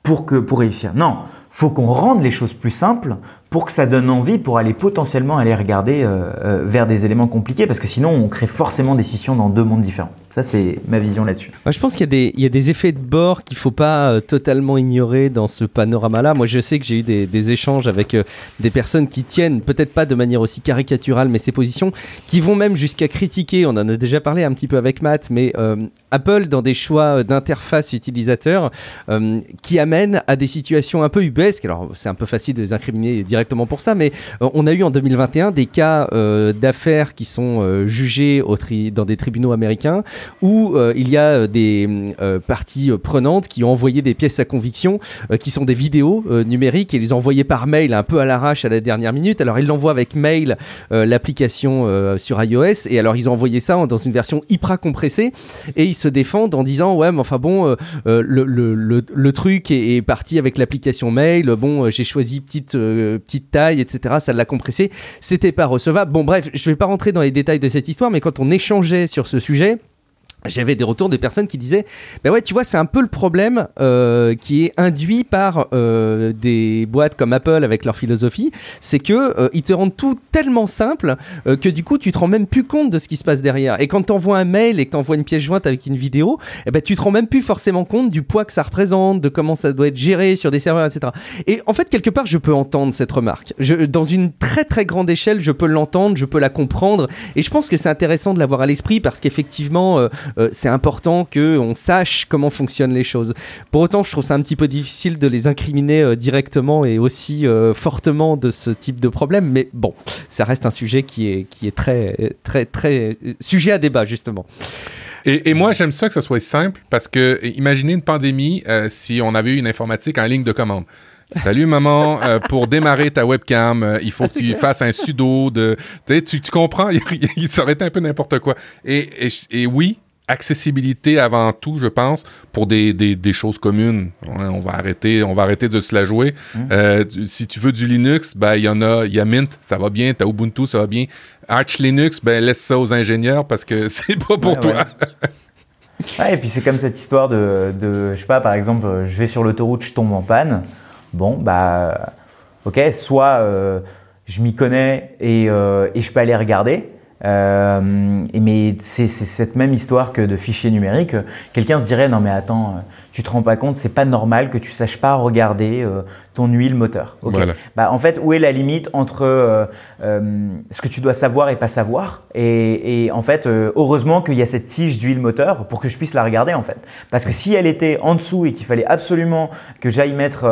pour réussir. Non, faut qu'on rende les choses plus simples pour que ça donne envie, pour aller potentiellement aller regarder vers des éléments compliqués, parce que sinon on crée forcément des scissions dans deux mondes différents. Ça, c'est ma vision là-dessus. Moi, je pense qu'il y a des effets de bord qu'il ne faut pas totalement ignorer dans ce panorama-là. Moi, je sais que j'ai eu des échanges avec des personnes qui tiennent, peut-être pas de manière aussi caricaturale, mais ces positions, qui vont même jusqu'à critiquer, on en a déjà parlé un petit peu avec Matt, mais Apple, dans des choix d'interface utilisateur, qui amènent à des situations un peu ubuesques. Alors, c'est un peu facile de les incriminer directement pour ça, mais on a eu en 2021 des cas d'affaires qui sont jugés dans des tribunaux américains, où il y a des parties prenantes qui ont envoyé des pièces à conviction qui sont des vidéos numériques, et les ont envoyées par mail un peu à l'arrache à la dernière minute. Alors ils l'envoient avec mail, l'application sur iOS, et alors ils ont envoyé ça dans une version hyper compressée, et ils se défendent en disant ouais mais enfin bon le truc est parti avec l'application mail, bon j'ai choisi petite taille, etc, ça l'a compressé, c'était pas recevable. Bon bref, je vais pas rentrer dans les détails de cette histoire, mais quand on échangeait sur ce sujet, j'avais des retours de personnes qui disaient « Ben ouais, tu vois, c'est un peu le problème qui est induit par des boîtes comme Apple avec leur philosophie. C'est qu'ils te rendent tout tellement simple que du coup, tu te rends même plus compte de ce qui se passe derrière. Et quand tu envoies un mail et que tu envoies une pièce jointe avec une vidéo, eh ben, tu te rends même plus forcément compte du poids que ça représente, de comment ça doit être géré sur des serveurs, etc. » Et en fait, quelque part, je peux entendre cette remarque. Dans une très, très grande échelle, je peux l'entendre, je peux la comprendre. Et je pense que c'est intéressant de l'avoir à l'esprit parce qu'effectivement... c'est important qu'on sache comment fonctionnent les choses. Pour autant, je trouve ça un petit peu difficile de les incriminer directement et aussi fortement de ce type de problème. Mais bon, ça reste un sujet qui est très, très, très sujet à débat, justement. Et moi, j'aime ça que ce soit simple parce que, imaginez une pandémie si on avait eu une informatique en ligne de commande. Salut maman, pour démarrer ta webcam, il faut que tu fasses un sudo de... Tu comprends, ça aurait été un peu n'importe quoi. Et oui, accessibilité avant tout, je pense, pour des choses communes. On va arrêter de se la jouer. Si tu veux du Linux, ben il y a Mint, ça va bien, t'as Ubuntu, ça va bien. Arch Linux, ben laisse ça aux ingénieurs parce que c'est pas pour toi. Ouais. Ah, et puis c'est comme cette histoire de je sais pas, par exemple, je vais sur l'autoroute, je tombe en panne. Bon, bah, ok, soit je m'y connais et je peux aller regarder. Mais c'est cette même histoire que de fichiers numériques. Quelqu'un se dirait, non mais attends, tu te rends pas compte, c'est pas normal que tu saches pas regarder ton huile moteur. Okay. Voilà. Bah, en fait, où est la limite entre ce que tu dois savoir et pas savoir ? Et en fait, heureusement qu'il y a cette tige d'huile moteur pour que je puisse la regarder en fait. Parce que si elle était en dessous et qu'il fallait absolument que j'aille mettre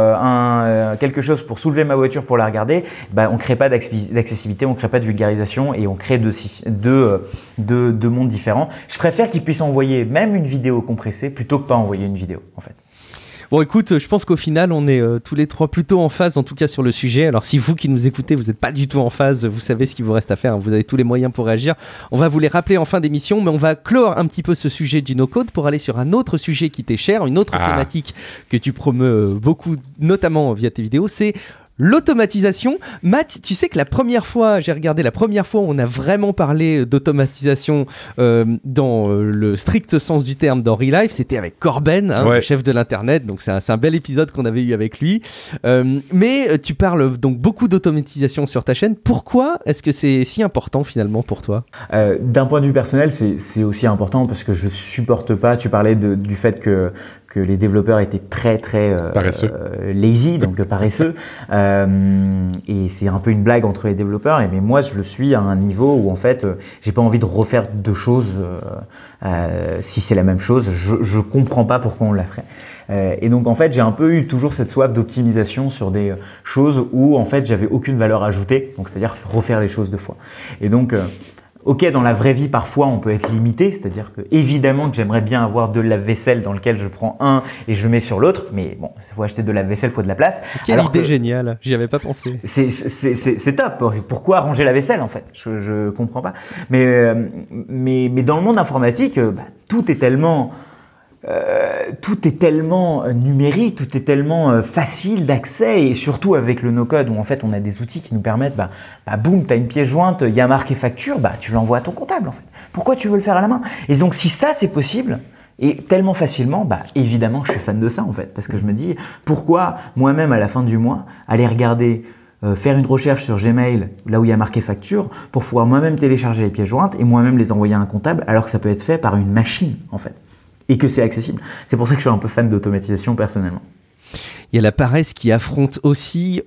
quelque chose pour soulever ma voiture pour la regarder, bah, on crée pas d'accessibilité, on crée pas de vulgarisation et on crée de mondes différents. Je préfère qu'ils puissent envoyer même une vidéo compressée plutôt que pas envoyer une vidéo, en fait. Bon, écoute, je pense qu'au final, on est tous les trois plutôt en phase, en tout cas sur le sujet. Alors, si vous qui nous écoutez, vous n'êtes pas du tout en phase, vous savez ce qu'il vous reste à faire, hein. Vous avez tous les moyens pour réagir. On va vous les rappeler en fin d'émission, mais on va clore un petit peu ce sujet du no-code pour aller sur un autre sujet qui t'est cher, une autre thématique que tu promeux beaucoup, notamment via tes vidéos, c'est l'automatisation. Matt, tu sais que la première fois où on a vraiment parlé d'automatisation dans le strict sens du terme dans Relive, c'était avec Corben, hein, le chef de l'internet, donc c'est un bel épisode qu'on avait eu avec lui. Mais tu parles donc beaucoup d'automatisation sur ta chaîne. Pourquoi est-ce que c'est si important finalement pour toi ? D'un point de vue personnel, c'est aussi important parce que je supporte pas, tu parlais du fait que les développeurs étaient très très paresseux. Lazy, donc paresseux. Et c'est un peu une blague entre les développeurs, mais moi je le suis à un niveau où en fait j'ai pas envie de refaire deux choses. Si c'est la même chose, je comprends pas pourquoi on la ferait. Et donc en fait j'ai un peu eu toujours cette soif d'optimisation sur des choses où en fait j'avais aucune valeur ajoutée, donc c'est-à-dire refaire les choses deux fois. Et donc ok, dans la vraie vie, parfois, on peut être limité, c'est-à-dire que évidemment que j'aimerais bien avoir de la vaisselle dans lequel je prends un et je mets sur l'autre, mais bon, il faut acheter de la vaisselle, il faut de la place. Quelle idée géniale, j'y avais pas pensé. C'est top, pourquoi ranger la vaisselle en fait ? Je comprends pas. Mais dans le monde informatique, bah, tout est tellement numérique, tout est tellement facile d'accès, et surtout avec le no-code où en fait on a des outils qui nous permettent, bah boum, t'as une pièce jointe, il y a marqué facture, bah tu l'envoies à ton comptable en fait. Pourquoi tu veux le faire à la main ? Et donc si ça c'est possible, et tellement facilement, bah évidemment je suis fan de ça en fait, parce que je me dis pourquoi moi-même à la fin du mois aller regarder faire une recherche sur Gmail, là où il y a marqué facture, pour pouvoir moi-même télécharger les pièces jointes et moi-même les envoyer à un comptable, alors que ça peut être fait par une machine, en fait, et que c'est accessible. C'est pour ça que je suis un peu fan d'automatisation, personnellement. Il y a la paresse qui affronte aussi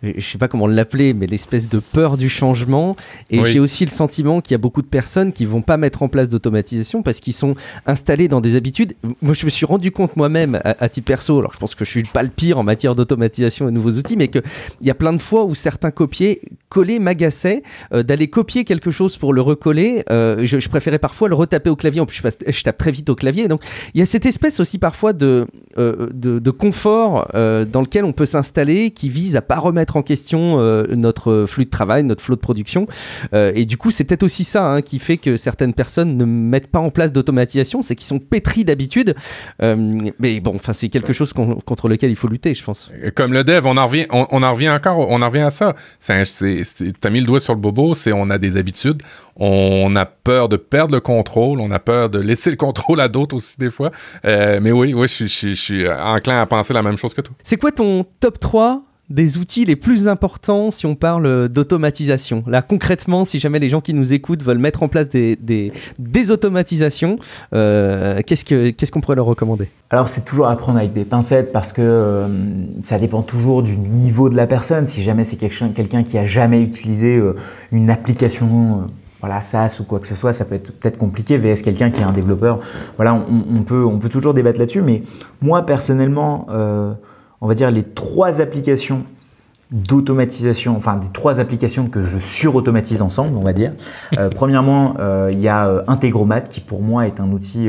je ne sais pas comment l'appeler, mais l'espèce de peur du changement. Et oui. J'ai aussi le sentiment qu'il y a beaucoup de personnes qui ne vont pas mettre en place d'automatisation parce qu'ils sont installés dans des habitudes. Moi, je me suis rendu compte moi-même, à titre perso, alors je pense que je ne suis pas le pire en matière d'automatisation et nouveaux outils, mais qu'il y a plein de fois où certains coller m'agaçaient, d'aller copier quelque chose pour le recoller. Je préférais parfois le retaper au clavier. En plus, je tape très vite au clavier. Donc, il y a cette espèce aussi parfois de confort dans lequel on peut s'installer, qui vise à ne pas remettre en question notre flux de travail, notre flot de production. Et du coup, c'est peut-être aussi ça qui fait que certaines personnes ne mettent pas en place d'automatisation, c'est qu'ils sont pétris d'habitude. Mais bon, c'est quelque chose contre lequel il faut lutter, je pense. Comme le dev, on en revient à ça. T'as mis le doigt sur le bobo, on a des habitudes, on a peur de perdre le contrôle, on a peur de laisser le contrôle à d'autres aussi des fois. Mais oui, je suis enclin à penser la même chose que toi. C'est quoi ton top 3 des outils les plus importants si on parle d'automatisation? Là, concrètement, si jamais les gens qui nous écoutent veulent mettre en place des automatisations, qu'est-ce qu'on pourrait leur recommander? Alors, c'est toujours à prendre avec des pincettes parce que ça dépend toujours du niveau de la personne. Si jamais c'est quelqu'un qui a jamais utilisé une application SaaS ou quoi que ce soit, ça peut être peut-être compliqué. VS quelqu'un qui est un développeur, on peut toujours débattre là-dessus. Mais moi, personnellement... on va dire les 3 applications d'automatisation, enfin des 3 applications que je surautomatise ensemble, on va dire. Premièrement, il y a Integromat qui pour moi est un outil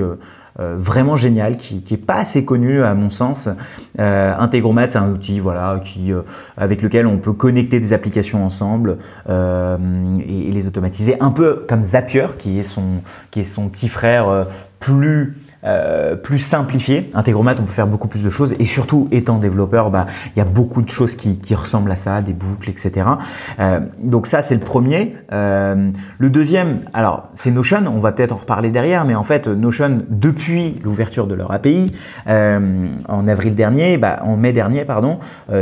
vraiment génial, qui est pas assez connu à mon sens. Integromat, c'est un outil avec lequel on peut connecter des applications ensemble et les automatiser, un peu comme Zapier qui est son petit frère plus simplifié. Integromat, on peut faire beaucoup plus de choses et surtout étant développeur, il y a beaucoup de choses qui ressemblent à ça, des boucles, etc. Donc ça, c'est le premier. Le deuxième, alors c'est Notion, on va peut-être en reparler derrière, mais en fait Notion, depuis l'ouverture de leur API en mai dernier,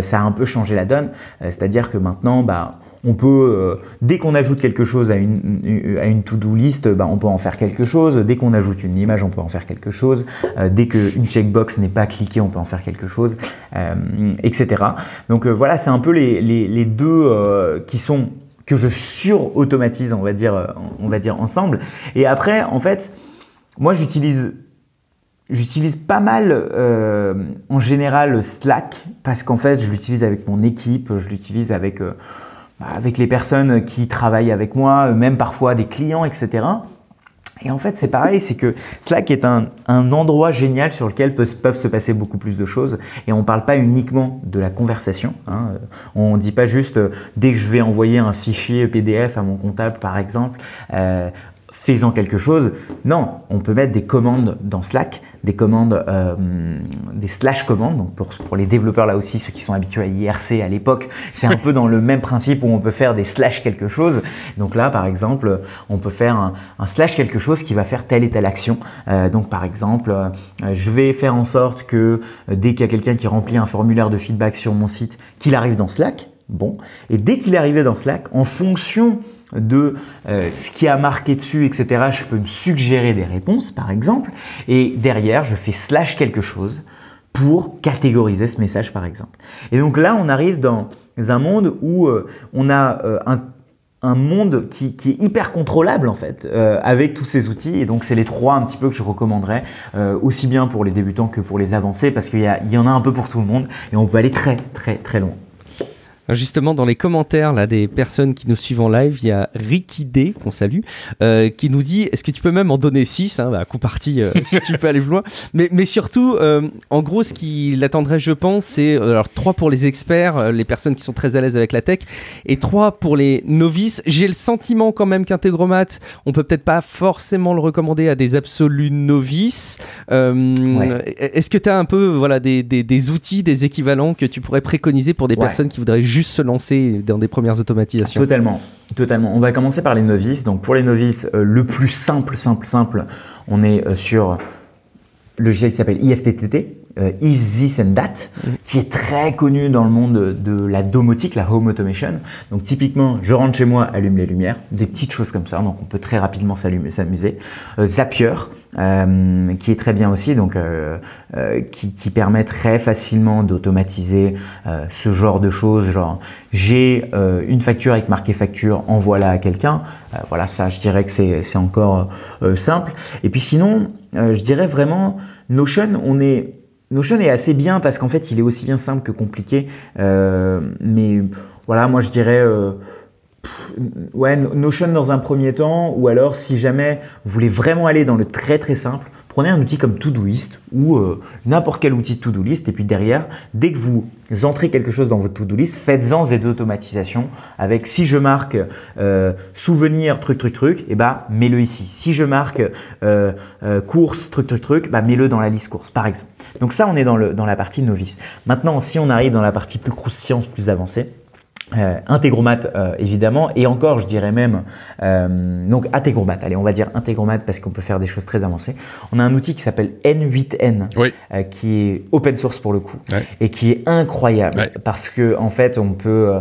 ça a un peu changé la donne. C'est-à-dire que maintenant, on peut, dès qu'on ajoute quelque chose à une to-do list, on peut en faire quelque chose. Dès qu'on ajoute une image, on peut en faire quelque chose. Dès qu'une checkbox n'est pas cliquée, on peut en faire quelque chose, etc. Donc voilà, c'est un peu les deux que je sur-automatise, on va dire ensemble. Et après, en fait, moi j'utilise pas mal en général Slack parce qu'en fait, je l'utilise avec mon équipe, je l'utilise avec les personnes qui travaillent avec moi, même parfois des clients, etc. Et en fait, c'est pareil, c'est que Slack est un endroit génial sur lequel peuvent se passer beaucoup plus de choses. Et on ne parle pas uniquement de la conversation. On ne dit pas juste dès que je vais envoyer un fichier PDF à mon comptable, par exemple, faisant quelque chose. Non, on peut mettre des commandes dans Slack, des commandes, des /commandes. Donc pour les développeurs là aussi, ceux qui sont habitués à IRC à l'époque, c'est un peu dans le même principe où on peut faire des / quelque chose. Donc là, par exemple, on peut faire un / quelque chose qui va faire telle et telle action. Donc par exemple, je vais faire en sorte que dès qu'il y a quelqu'un qui remplit un formulaire de feedback sur mon site, qu'il arrive dans Slack. Bon, et dès qu'il est arrivé dans Slack, en fonction de ce qui a marqué dessus, etc., je peux me suggérer des réponses, par exemple, et derrière, je fais / quelque chose pour catégoriser ce message, par exemple. Et donc là, on arrive dans un monde où on a un monde qui est hyper contrôlable en fait avec tous ces outils, et donc c'est les 3 un petit peu que je recommanderais aussi bien pour les débutants que pour les avancés, parce qu'il y en a un peu pour tout le monde et on peut aller très très très loin. Justement, dans les commentaires là, des personnes qui nous suivent en live, il y a Ricky D, qu'on salue, qui nous dit « Est-ce que tu peux même en donner 6 ?» coup parti, si tu peux aller plus loin. Mais surtout, en gros, ce qui l'attendrait, je pense, c'est 3 pour les experts, les personnes qui sont très à l'aise avec la tech, et 3 pour les novices. J'ai le sentiment quand même qu'Integromat, on peut peut-être pas forcément le recommander à des absolus novices. Ouais. Est-ce que tu as un peu des outils, des équivalents que tu pourrais préconiser pour des personnes qui voudraient juste se lancer dans des premières automatisations? Totalement. On va commencer par les novices. Donc pour les novices, le plus simple, on est sur le logiciel qui s'appelle IFTTT, Is This and That, qui est très connu dans le monde de la domotique, la home automation. Donc typiquement, je rentre chez moi, allume les lumières, des petites choses comme ça. Donc on peut très rapidement s'amuser. Zapier, qui est très bien aussi, donc qui permet très facilement d'automatiser ce genre de choses. Genre, j'ai une facture avec marqué facture, envoie-la à quelqu'un. Voilà, ça, je dirais que c'est encore simple. Et puis sinon, je dirais vraiment Notion est assez bien parce qu'en fait, il est aussi bien simple que compliqué. Mais voilà, moi, je dirais... Notion dans un premier temps, ou alors si jamais vous voulez vraiment aller dans le très très simple, prenez un outil comme Todoist ou n'importe quel outil de to-do list, et puis derrière, dès que vous entrez quelque chose dans votre to-do list, faites-en des automatisations avec si je marque souvenir truc, et bah mets-le ici. Si je marque course truc, bah mets-le dans la liste course par exemple. Donc ça, on est dans la partie novice. Maintenant, si on arrive dans la partie plus croustillante, plus avancée, Integromat évidemment, et encore je dirais même donc Integromat, allez on va dire Integromat parce qu'on peut faire des choses très avancées. On a un outil qui s'appelle N8N, oui, qui est open source pour le coup, ouais, et qui est incroyable, ouais, parce que en fait on peut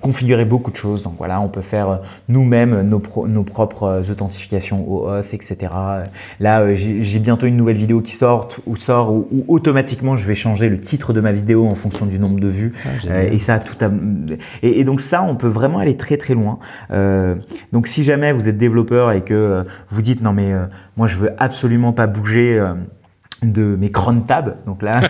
configurer beaucoup de choses. Donc voilà, on peut faire nous-mêmes nos propres authentifications au auth, etc. Là, j'ai bientôt une nouvelle vidéo qui sort où automatiquement je vais changer le titre de ma vidéo en fonction du nombre de vues. Et donc ça, on peut vraiment aller très très loin. Donc si jamais vous êtes développeur et que vous dites non mais moi je veux absolument pas bouger de mes cron tabs. Donc là,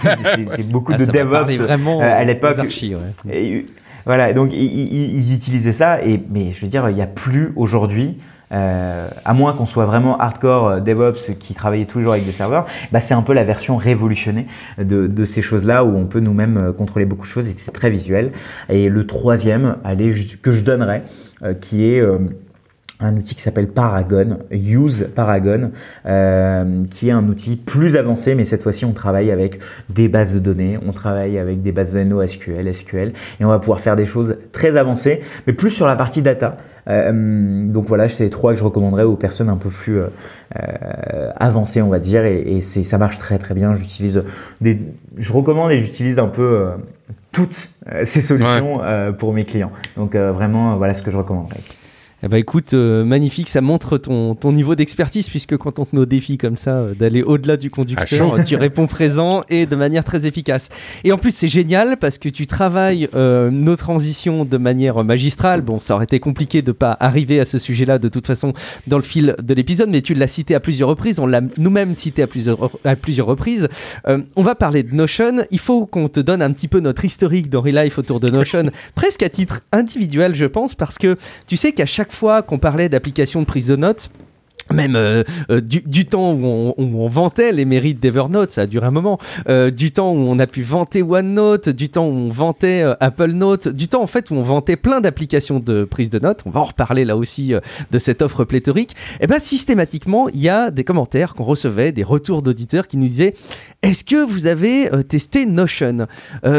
c'est beaucoup de DevOps vraiment à l'époque. Archives, ouais. Voilà, donc ils utilisaient ça, mais je veux dire, il n'y a plus aujourd'hui, à moins qu'on soit vraiment hardcore DevOps qui travaillait toujours avec des serveurs, bah c'est un peu la version révolutionnée de ces choses-là où on peut nous-mêmes contrôler beaucoup de choses et c'est très visuel. Et le troisième, que je donnerais, qui est... un outil qui s'appelle Paragon, Use Paragon, qui est un outil plus avancé, mais cette fois-ci on travaille avec des bases de données, on travaille avec des bases de données NoSQL, SQL, et on va pouvoir faire des choses très avancées, mais plus sur la partie data. Donc voilà, c'est les trois que je recommanderais aux personnes un peu plus avancées, on va dire, et ça marche très très bien. Je recommande et j'utilise un peu toutes ces solutions, ouais, pour mes clients. Donc vraiment, voilà ce que je recommanderais ici. Eh ben écoute, magnifique, ça montre ton niveau d'expertise puisque quand on te met au défi comme ça, d'aller au-delà du conducteur, tu réponds présent et de manière très efficace. Et en plus, c'est génial parce que tu travailles nos transitions de manière magistrale. Bon, ça aurait été compliqué de ne pas arriver à ce sujet-là de toute façon dans le fil de l'épisode, mais tu l'as cité à plusieurs reprises, on l'a nous-mêmes cité à plusieurs reprises. On va parler de Notion. Il faut qu'on te donne un petit peu notre historique dans Relive autour de Notion, presque à titre individuel, je pense, parce que tu sais qu'à chaque fois qu'on parlait d'applications de prise de notes, même du temps où on vantait les mérites d'Evernote, ça a duré un moment, du temps où on a pu vanter OneNote, du temps où on vantait Apple Note, du temps en fait où on vantait plein d'applications de prise de notes, on va en reparler là aussi de cette offre pléthorique, et bien systématiquement il y a des commentaires qu'on recevait, des retours d'auditeurs qui nous disaient « Est-ce que vous avez testé Notion ?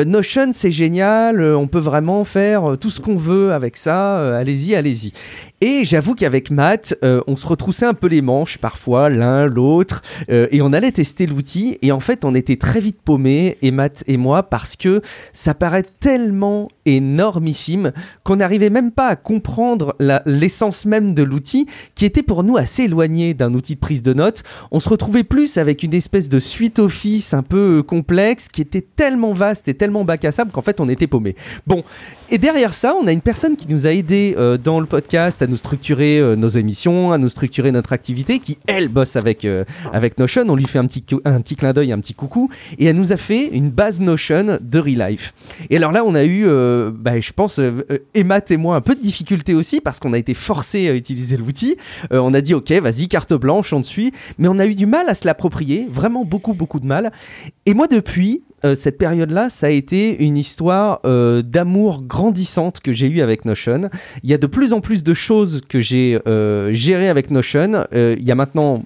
Notion c'est génial, on peut vraiment faire tout ce qu'on veut avec ça, allez-y ». Et j'avoue qu'avec Matt, on se retroussait un peu les manches parfois, l'un, l'autre, et on allait tester l'outil. Et en fait, on était très vite paumés, et Matt et moi, parce que ça paraît tellement énormissime qu'on n'arrivait même pas à comprendre l'essence même de l'outil, qui était pour nous assez éloigné d'un outil de prise de notes. On se retrouvait plus avec une espèce de suite Office un peu complexe, qui était tellement vaste et tellement bac à sable qu'en fait, on était paumés. Bon, et derrière ça, on a une personne qui nous a aidés dans le podcast à nous structurer nos émissions, à nous structurer notre activité, qui elle bosse avec Notion. On lui fait un petit clin d'œil, un petit coucou, et elle nous a fait une base Notion de Relive. Et alors là, on a eu, je pense, Emma et moi un peu de difficulté aussi parce qu'on a été forcés à utiliser l'outil. On a dit ok, vas-y, carte blanche, on te suit, mais on a eu du mal à se l'approprier, vraiment beaucoup de mal. Et moi depuis. Cette période-là, ça a été une histoire d'amour grandissante que j'ai eue avec Notion. Il y a de plus en plus de choses que j'ai gérées avec Notion. Il y a maintenant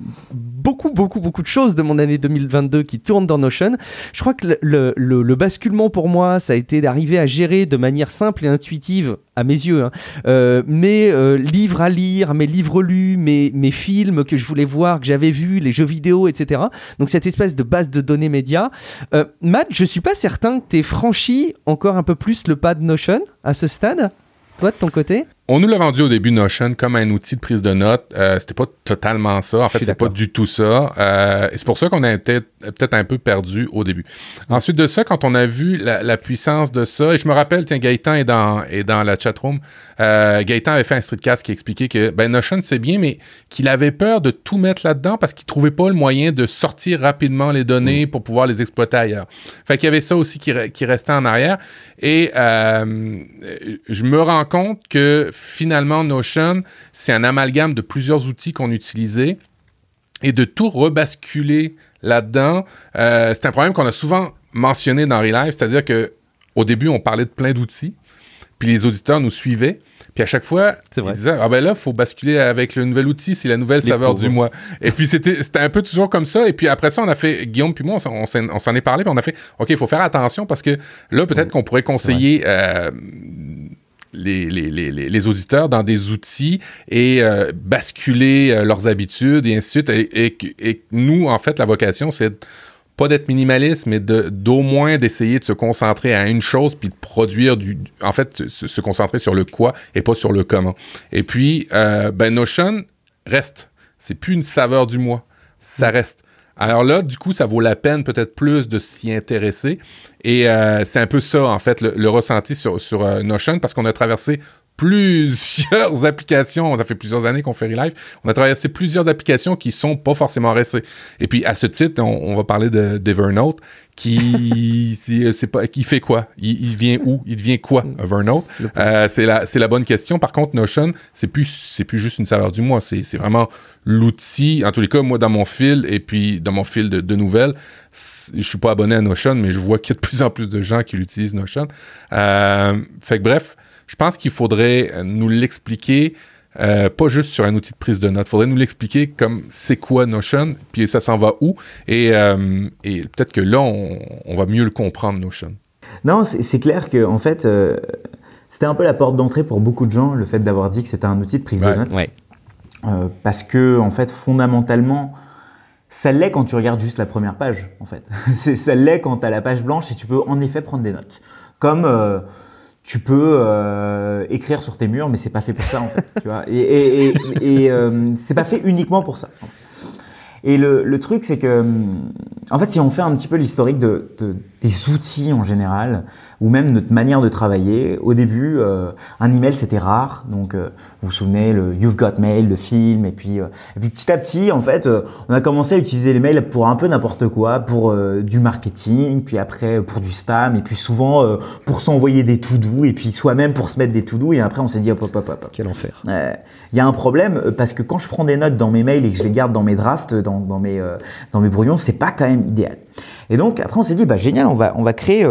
beaucoup de choses de mon année 2022 qui tournent dans Notion. Je crois que le basculement pour moi, ça a été d'arriver à gérer de manière simple et intuitive, à mes yeux, hein, mes livres à lire, mes livres lus, mes films que je voulais voir, que j'avais vus, les jeux vidéo, etc. Donc cette espèce de base de données médias. Matt, je suis pas certain que tu aies franchi encore un peu plus le pas de Notion à ce stade, toi de ton côté? On nous l'a vendu au début Notion comme un outil de prise de notes. C'était pas totalement ça. En fait, c'est pas du tout ça. Et c'est pour ça qu'on a été peut-être un peu perdu au début. Ensuite de ça, quand on a vu la puissance de ça, et je me rappelle, tiens, Gaëtan est dans la chatroom. Gaëtan avait fait un streetcast qui expliquait que Notion, c'est bien, mais qu'il avait peur de tout mettre là-dedans parce qu'il trouvait pas le moyen de sortir rapidement les données pour pouvoir les exploiter ailleurs. Fait qu'il y avait ça aussi qui restait en arrière. Et je me rends compte que finalement, Notion, c'est un amalgame de plusieurs outils qu'on utilisait et de tout rebasculer là-dedans. C'est un problème qu'on a souvent mentionné dans Relive, c'est-à-dire qu'au début, on parlait de plein d'outils, puis les auditeurs nous suivaient. Puis à chaque fois, ils disaient « Ah ben là, il faut basculer avec le nouvel outil, c'est la nouvelle saveur du mois. » Et puis c'était un peu toujours comme ça. Et puis après ça, on a fait, Guillaume puis moi, on s'en est parlé, puis on a fait « Ok, il faut faire attention parce que là, peut-être qu'on pourrait conseiller... » les auditeurs dans des outils et basculer leurs habitudes et ainsi de suite. Et nous, en fait, la vocation, c'est pas d'être minimaliste, mais d'au moins d'essayer de se concentrer à une chose puis de produire en fait, se concentrer sur le quoi et pas sur le comment. Et puis, Notion reste. C'est plus une saveur du mois. Ça reste. Alors là, du coup, ça vaut la peine peut-être plus de s'y intéresser. Et c'est un peu ça, en fait, le ressenti sur Notion, parce qu'on a traversé plusieurs applications. Ça fait plusieurs années qu'on fait Relive. On a traversé plusieurs applications qui sont pas forcément restées. Et puis, à ce titre, on va parler d'Evernote, qui c'est pas, qui fait quoi? Il vient où? Il devient quoi, Evernote? C'est la bonne question. Par contre, Notion, c'est plus juste une saveur du mois. C'est vraiment l'outil. En tous les cas, moi, dans mon fil, et puis dans mon fil de nouvelles, je suis pas abonné à Notion, mais je vois qu'il y a de plus en plus de gens qui l'utilisent, Notion. Fait que bref... Je pense qu'il faudrait nous l'expliquer, pas juste sur un outil de prise de notes. Il faudrait nous l'expliquer comme c'est quoi Notion, puis ça s'en va où. Et peut-être que là, on va mieux le comprendre, Notion. Non, c'est clair que en fait, c'était un peu la porte d'entrée pour beaucoup de gens, le fait d'avoir dit que c'était un outil de prise de notes. Ouais. Parce que, en fait, fondamentalement, ça l'est quand tu regardes juste la première page, en fait. Ça l'est quand tu as la page blanche et tu peux en effet prendre des notes. Comme... tu peux écrire sur tes murs, mais c'est pas fait pour ça en fait, tu vois. Et c'est pas fait uniquement pour ça. Et le truc, c'est que, en fait, si on fait un petit peu l'historique des outils en général, ou même notre manière de travailler, au début, un email c'était rare. Donc, vous vous souvenez, le You've Got Mail, le film, et puis petit à petit, en fait, on a commencé à utiliser les mails pour un peu n'importe quoi, pour du marketing, puis après pour du spam, et puis souvent pour s'envoyer des to-do, et puis soi-même pour se mettre des to-do, et après on s'est dit hop. Quel enfer. Il y a un problème parce que quand je prends des notes dans mes mails et que je les garde dans mes drafts, dans mes brouillons, c'est pas quand même idéal. Et donc après on s'est dit génial, on va créer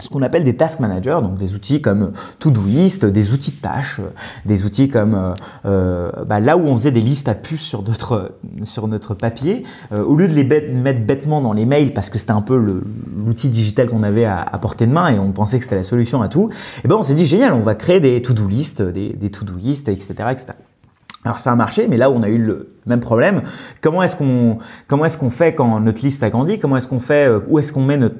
ce qu'on appelle des task managers, donc des outils comme Todoist, des outils de tâches, des outils comme là où on faisait des listes à puces sur notre papier, au lieu de les mettre bêtement dans les mails parce que c'était un peu l'outil digital qu'on avait à portée de main et on pensait que c'était la solution à tout, et on s'est dit génial, on va créer des Todoist, des Todoist, etc. Alors ça a marché, mais là où on a eu le même problème, comment est-ce qu'on fait quand notre liste a grandi? Comment est-ce qu'on fait? Où est-ce qu'on met nos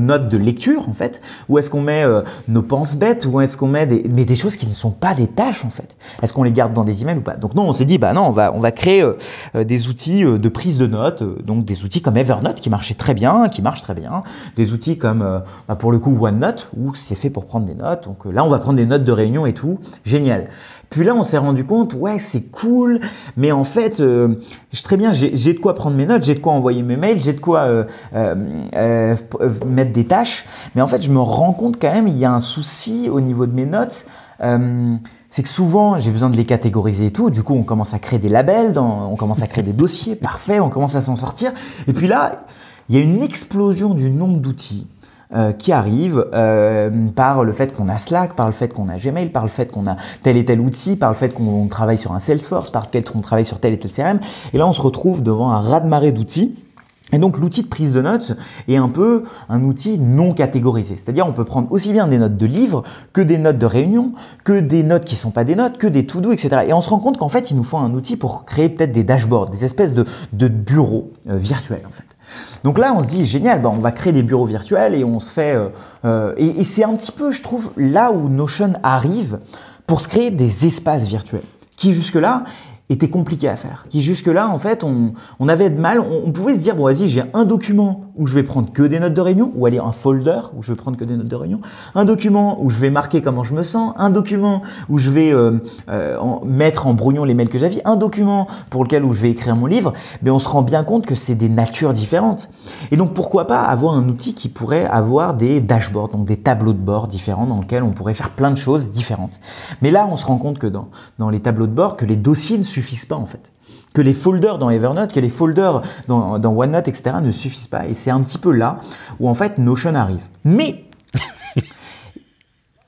notes de lecture en fait? Où est-ce qu'on met nos penses bêtes? Où est-ce qu'on met des choses qui ne sont pas des tâches en fait? Est-ce qu'on les garde dans des emails ou pas? Donc non, on s'est dit on va créer des outils de prise de notes, donc des outils comme Evernote qui marchent très bien, des outils comme pour le coup OneNote où c'est fait pour prendre des notes. Donc là on va prendre des notes de réunion et tout, génial. Puis là, on s'est rendu compte, c'est cool, mais en fait, très bien, j'ai de quoi prendre mes notes, j'ai de quoi envoyer mes mails, j'ai de quoi mettre des tâches, mais en fait, je me rends compte quand même, il y a un souci au niveau de mes notes, c'est que souvent, j'ai besoin de les catégoriser et tout, du coup, on commence à créer des labels, on commence à créer des dossiers, parfait, on commence à s'en sortir, et puis là, il y a une explosion du nombre d'outils. qui arrivent par le fait qu'on a Slack, par le fait qu'on a Gmail, par le fait qu'on a tel et tel outil, par le fait qu'on travaille sur un Salesforce, par le fait qu'on travaille sur tel et tel CRM. Et là, on se retrouve devant un raz-de-marée d'outils. Et donc, l'outil de prise de notes est un peu un outil non catégorisé. C'est-à-dire, on peut prendre aussi bien des notes de livres que des notes de réunion, que des notes qui ne sont pas des notes, que des to-do, etc. Et on se rend compte qu'en fait, il nous faut un outil pour créer peut-être des dashboards, des espèces de bureaux virtuels, en fait. Donc là, on se dit, génial, on va créer des bureaux virtuels et on se fait... et c'est un petit peu, je trouve, là où Notion arrive pour se créer des espaces virtuels qui, jusque-là, était compliqué à faire. Qui jusque-là, en fait, on avait de mal, on pouvait se dire, bon, vas-y, j'ai un document où je vais prendre que des notes de réunion, ou aller un folder où je vais prendre que des notes de réunion, un document où je vais marquer comment je me sens, un document où je vais mettre en brouillon les mails que j'avais, un document pour lequel où je vais écrire mon livre, mais on se rend bien compte que c'est des natures différentes. Et donc, pourquoi pas avoir un outil qui pourrait avoir des dashboards, donc des tableaux de bord différents dans lesquels on pourrait faire plein de choses différentes. Mais là, on se rend compte que dans les tableaux de bord, que les dossiers ne suffisent pas en fait, que les folders dans Evernote, que les folders dans OneNote, etc. ne suffisent pas. Et c'est un petit peu là où en fait Notion arrive. Mais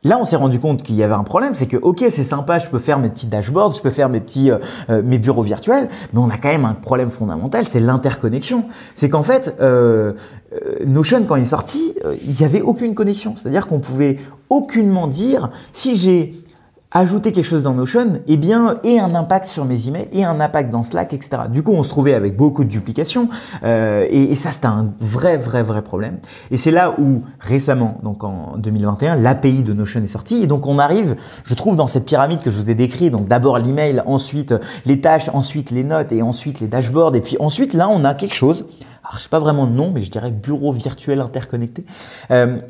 là, on s'est rendu compte qu'il y avait un problème, c'est que ok, c'est sympa, je peux faire mes petits dashboards, je peux faire mes petits mes bureaux virtuels, mais on a quand même un problème fondamental, c'est l'interconnexion. C'est qu'en fait, Notion quand il est sorti, il n'y avait aucune connexion. C'est-à-dire qu'on pouvait aucunement dire si j'ai ajouter quelque chose dans Notion, eh bien, et un impact sur mes emails, et un impact dans Slack, etc. Du coup, on se trouvait avec beaucoup de duplications, et ça, c'était un vrai problème. Et c'est là où, récemment, donc en 2021, l'API de Notion est sortie, et donc on arrive, je trouve, dans cette pyramide que je vous ai décrite, donc d'abord l'email, ensuite les tâches, ensuite les notes, et ensuite les dashboards, et puis ensuite, là, on a quelque chose, alors je sais pas vraiment le nom, mais je dirais bureau virtuel interconnecté,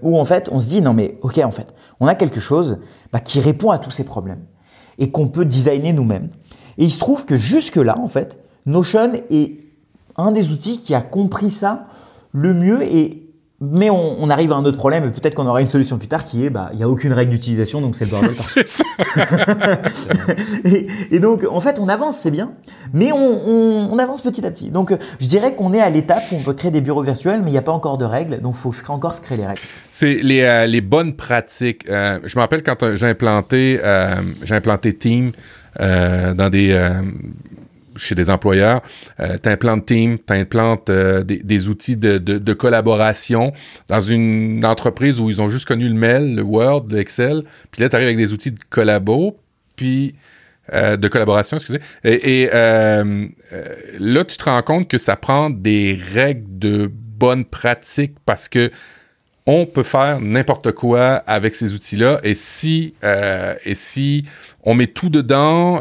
où en fait, on se dit, non mais ok, en fait, on a quelque chose qui répond à tous ces problèmes et qu'on peut designer nous-mêmes. Et il se trouve que jusque-là, en fait, Notion est un des outils qui a compris ça le mieux, mais on arrive à un autre problème et peut-être qu'on aura une solution plus tard qui est, il n'y a aucune règle d'utilisation, donc c'est le bordel. et donc, en fait, on avance, c'est bien, mais on avance petit à petit. Donc, je dirais qu'on est à l'étape où on peut créer des bureaux virtuels, mais il n'y a pas encore de règles, donc il faut encore se créer les règles. C'est les bonnes pratiques. Je me rappelle quand j'ai implanté Team dans des... chez des employeurs, t'implantes Team, t'implantes des outils de collaboration dans une entreprise où ils ont juste connu le mail, le Word, le Excel, puis là, t'arrives avec des outils de collabo, puis de collaboration, excusez. Et là, tu te rends compte que ça prend des règles de bonne pratique parce que on peut faire n'importe quoi avec ces outils-là et si on met tout dedans,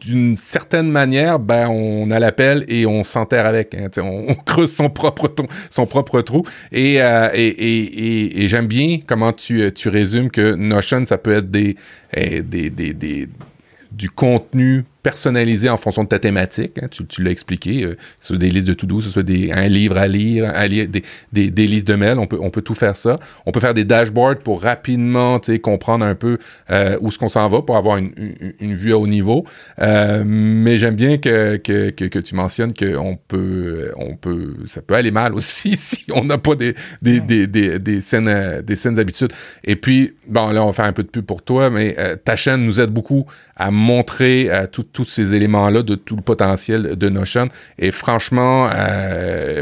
d'une certaine manière, on a l'appel et on s'enterre avec. Hein, on creuse son propre trou. Et j'aime bien comment tu résumes que Notion, ça peut être du contenu personnalisé en fonction de ta thématique. Hein, tu l'as expliqué. Ce soit des listes de to-do, ce soit un livre à lire, des listes de mails. On peut tout faire ça. On peut faire des dashboards pour rapidement comprendre un peu où est-ce qu'on s'en va pour avoir une vue à haut niveau. Mais j'aime bien que tu mentionnes que ça peut aller mal aussi si on n'a pas des saines habitudes. Et puis, là, on va faire un peu de pub pour toi, mais ta chaîne nous aide beaucoup à montrer tous ces éléments-là de tout le potentiel de Notion. Et franchement,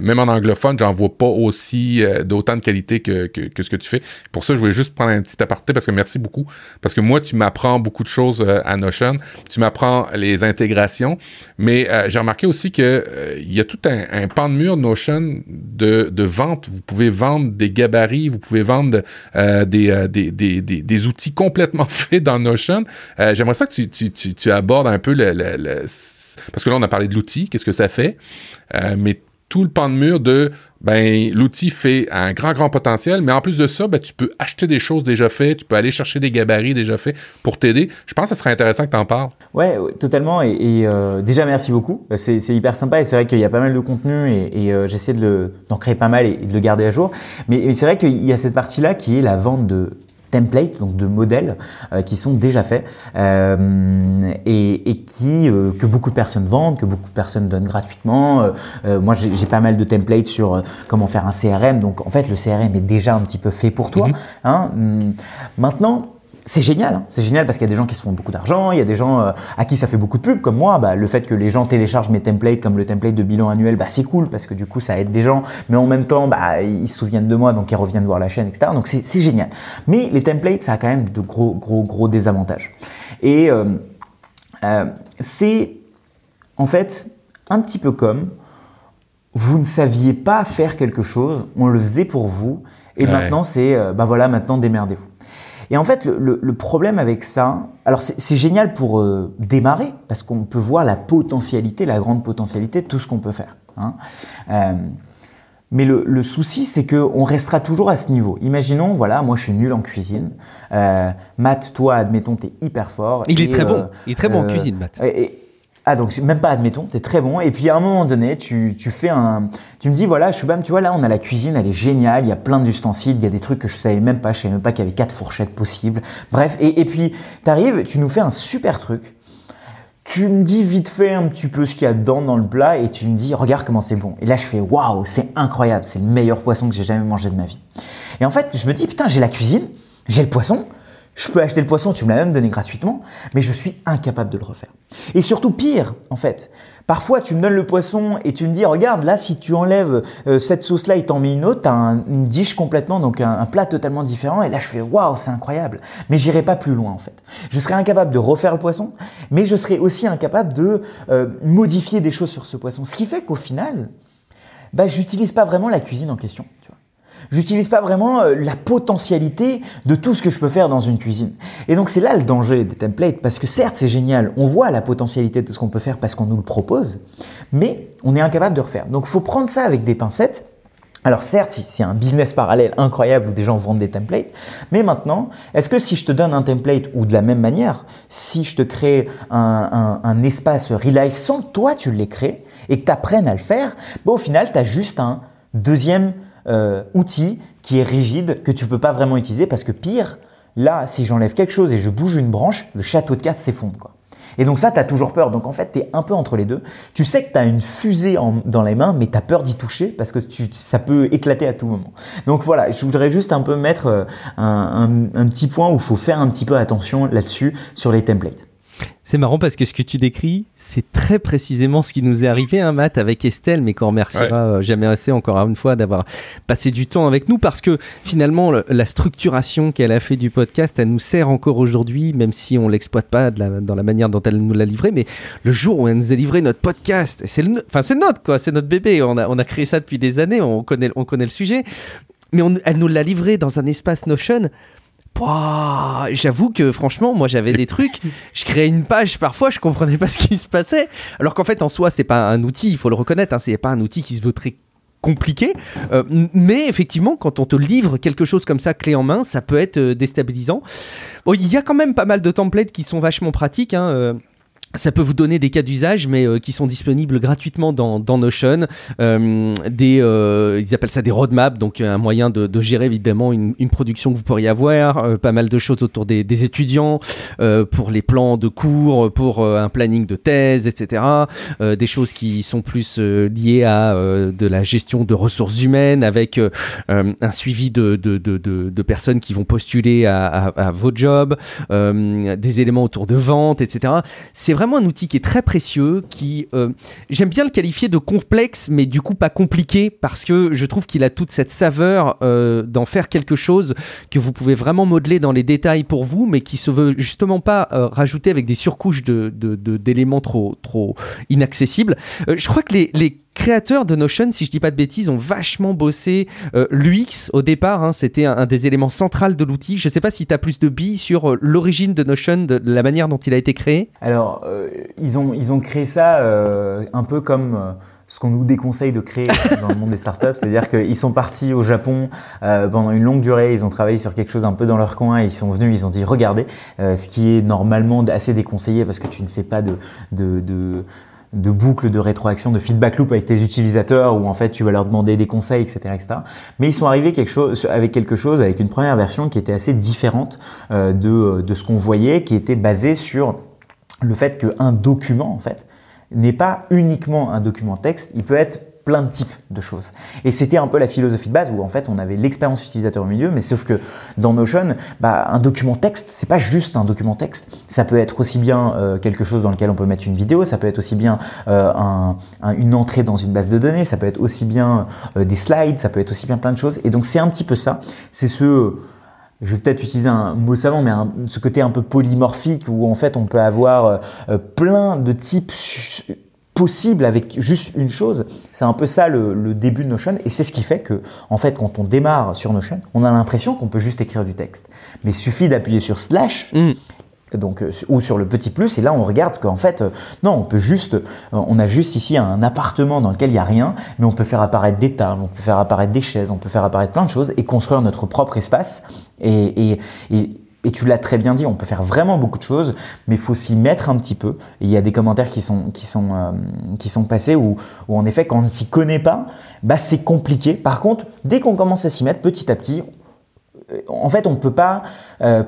même en anglophone, j'en vois pas aussi d'autant de qualité que ce que tu fais. Pour ça, je voulais juste prendre un petit aparté parce que merci beaucoup. Parce que moi, tu m'apprends beaucoup de choses à Notion. Tu m'apprends les intégrations. Mais j'ai remarqué aussi qu'il y a tout un pan de mur Notion de vente. Vous pouvez vendre des gabarits, vous pouvez vendre des outils complètement faits dans Notion. J'aimerais ça que tu abordes un peu parce que là, on a parlé de l'outil, qu'est-ce que ça fait, mais tout le pan de mur l'outil fait un grand potentiel, mais en plus de ça, tu peux acheter des choses déjà faites, tu peux aller chercher des gabarits déjà faits pour t'aider. Je pense que ce serait intéressant que tu en parles. Ouais, totalement. Et déjà, merci beaucoup. C'est hyper sympa et c'est vrai qu'il y a pas mal de contenu et j'essaie d'en créer pas mal et de le garder à jour. Mais c'est vrai qu'il y a cette partie-là qui est la vente de templates, donc de modèles qui sont déjà faits et que beaucoup de personnes vendent, que beaucoup de personnes donnent gratuitement. Moi, j'ai pas mal de templates sur comment faire un CRM. Donc, en fait, le CRM est déjà un petit peu fait pour toi. Hein. Maintenant, c'est génial, hein. C'est génial parce qu'il y a des gens qui se font beaucoup d'argent, il y a des gens à qui ça fait beaucoup de pub, comme moi. Bah, le fait que les gens téléchargent mes templates, comme le template de bilan annuel, bah, c'est cool parce que du coup ça aide des gens, mais en même temps bah, ils se souviennent de moi, donc ils reviennent voir la chaîne, etc. Donc c'est génial. Mais les templates, ça a quand même de gros désavantages. Et c'est en fait un petit peu comme vous ne saviez pas faire quelque chose, on le faisait pour vous, et ouais. Maintenant c'est bah voilà, maintenant démerdez-vous. Et en fait, le problème avec ça, alors c'est génial pour démarrer parce qu'on peut voir la potentialité, la grande potentialité de tout ce qu'on peut faire. Hein. Mais le souci, c'est qu'on restera toujours à ce niveau. Imaginons, voilà, moi je suis nul en cuisine. Matt, toi, admettons, t'es hyper fort. Il est très bon en cuisine, Matt. Donc même pas admettons, t'es très bon. Et puis à un moment donné, tu me dis voilà, Shubham, tu vois là, on a la cuisine, elle est géniale, il y a plein d'ustensiles, il y a des trucs que je savais même pas qu'il y avait 4 fourchettes possibles. Bref, et puis t'arrives, tu nous fais un super truc. Tu me dis vite fait un petit peu ce qu'il y a dedans dans le plat et tu me dis regarde comment c'est bon. Et là je fais waouh, c'est incroyable, c'est le meilleur poisson que j'ai jamais mangé de ma vie. Et en fait, je me dis putain, j'ai la cuisine, j'ai le poisson. Je peux acheter le poisson, tu me l'as même donné gratuitement, mais je suis incapable de le refaire. Et surtout pire, en fait, parfois tu me donnes le poisson et tu me dis regarde là, si tu enlèves cette sauce-là et t'en mets une autre, t'as une dish complètement, donc un plat totalement différent. Et là je fais waouh, c'est incroyable, mais j'irai pas plus loin en fait. Je serais incapable de refaire le poisson, mais je serais aussi incapable de modifier des choses sur ce poisson. Ce qui fait qu'au final, bah j'utilise pas vraiment la cuisine en question. J'utilise pas vraiment la potentialité de tout ce que je peux faire dans une cuisine. Et donc, c'est là le danger des templates, parce que certes, c'est génial, on voit la potentialité de tout ce qu'on peut faire parce qu'on nous le propose, mais on est incapable de refaire. Donc, il faut prendre ça avec des pincettes. Alors certes, c'est un business parallèle incroyable où des gens vendent des templates, mais maintenant, est-ce que si je te donne un template ou de la même manière, si je te crée un espace Relive sans que toi, tu l'aies créé et que tu apprennes à le faire, bah, au final, tu as juste un deuxième outil qui est rigide, que tu peux pas vraiment utiliser parce que pire, là, si j'enlève quelque chose et je bouge une branche, le château de cartes s'effondre, quoi. Et donc ça, t'as toujours peur. Donc en fait, t'es un peu entre les deux. Tu sais que t'as une fusée dans les mains, mais t'as peur d'y toucher parce que ça peut éclater à tout moment. Donc voilà, je voudrais juste un peu mettre un petit point où il faut faire un petit peu attention là-dessus sur les templates. C'est marrant parce que ce que tu décris, c'est très précisément ce qui nous est arrivé, hein, Matt, avec Estelle, mais qu'on remerciera jamais assez encore une fois d'avoir passé du temps avec nous, parce que finalement, la structuration qu'elle a fait du podcast, elle nous sert encore aujourd'hui, même si on l'exploite pas dans la manière dont elle nous l'a livré, mais le jour où elle nous a livré notre podcast, c'est notre, quoi, c'est notre bébé, on a créé ça depuis des années, on connaît le sujet, mais elle nous l'a livré dans un espace Notion. Wow, j'avoue que franchement, moi j'avais des trucs, je créais une page parfois, je comprenais pas ce qui se passait, alors qu'en fait en soi c'est pas un outil, il faut le reconnaître, hein, c'est pas un outil qui se veut très compliqué, mais effectivement quand on te livre quelque chose comme ça clé en main, ça peut être déstabilisant. Bon, il y a quand même pas mal de templates qui sont vachement pratiques, hein, ça peut vous donner des cas d'usage, mais qui sont disponibles gratuitement dans Notion. Ils appellent ça des roadmaps, donc un moyen de gérer évidemment une production que vous pourriez avoir. Pas mal de choses autour des étudiants, pour les plans de cours, pour un planning de thèse, etc. Des choses qui sont plus liées à de la gestion de ressources humaines, avec un suivi de personnes qui vont postuler à vos jobs, des éléments autour de vente, etc. C'est vraiment un outil qui est très précieux, qui j'aime bien le qualifier de complexe, mais du coup pas compliqué, parce que je trouve qu'il a toute cette saveur d'en faire quelque chose que vous pouvez vraiment modeler dans les détails pour vous, mais qui se veut justement pas rajouter avec des surcouches d'éléments trop inaccessibles. Je crois que les créateurs de Notion, si je dis pas de bêtises, ont vachement bossé l'UX au départ, hein, c'était un des éléments centraux de l'outil. Je sais pas si tu as plus de billes sur l'origine de Notion, de la manière dont il a été créé. Alors, ils ont créé ça un peu comme ce qu'on nous déconseille de créer dans le monde des startups, c'est-à-dire qu'ils sont partis au Japon pendant une longue durée, ils ont travaillé sur quelque chose un peu dans leur coin, et ils sont venus, ils ont dit regardez, ce qui est normalement assez déconseillé parce que tu ne fais pas de de boucles de rétroaction, de feedback loop avec tes utilisateurs où en fait tu vas leur demander des conseils, etc. Mais ils sont arrivés avec une première version qui était assez différente de ce qu'on voyait, qui était basée sur le fait qu'un document en fait n'est pas uniquement un document texte, il peut être plein de types de choses. Et c'était un peu la philosophie de base où en fait on avait l'expérience utilisateur au milieu, mais sauf que dans Notion, un document texte, c'est pas juste un document texte. Ça peut être aussi bien quelque chose dans lequel on peut mettre une vidéo, ça peut être aussi bien une entrée dans une base de données, ça peut être aussi bien des slides, ça peut être aussi bien plein de choses. Et donc c'est un petit peu ça. C'est je vais peut-être utiliser un mot savant, mais ce côté un peu polymorphique où en fait on peut avoir plein de types possible avec juste une chose. C'est un peu ça le début de Notion, et c'est ce qui fait que en fait quand on démarre sur Notion, on a l'impression qu'on peut juste écrire du texte, mais il suffit d'appuyer sur slash donc, ou sur le petit plus, et là on regarde qu'en fait non, on a juste ici un appartement dans lequel il n'y a rien, mais on peut faire apparaître des tables, on peut faire apparaître des chaises, on peut faire apparaître plein de choses et construire notre propre espace. Et tu l'as très bien dit, on peut faire vraiment beaucoup de choses, mais il faut s'y mettre un petit peu. Et il y a des commentaires qui sont passés où en effet, quand on ne s'y connaît pas, c'est compliqué. Par contre, dès qu'on commence à s'y mettre petit à petit, en fait, on ne peut pas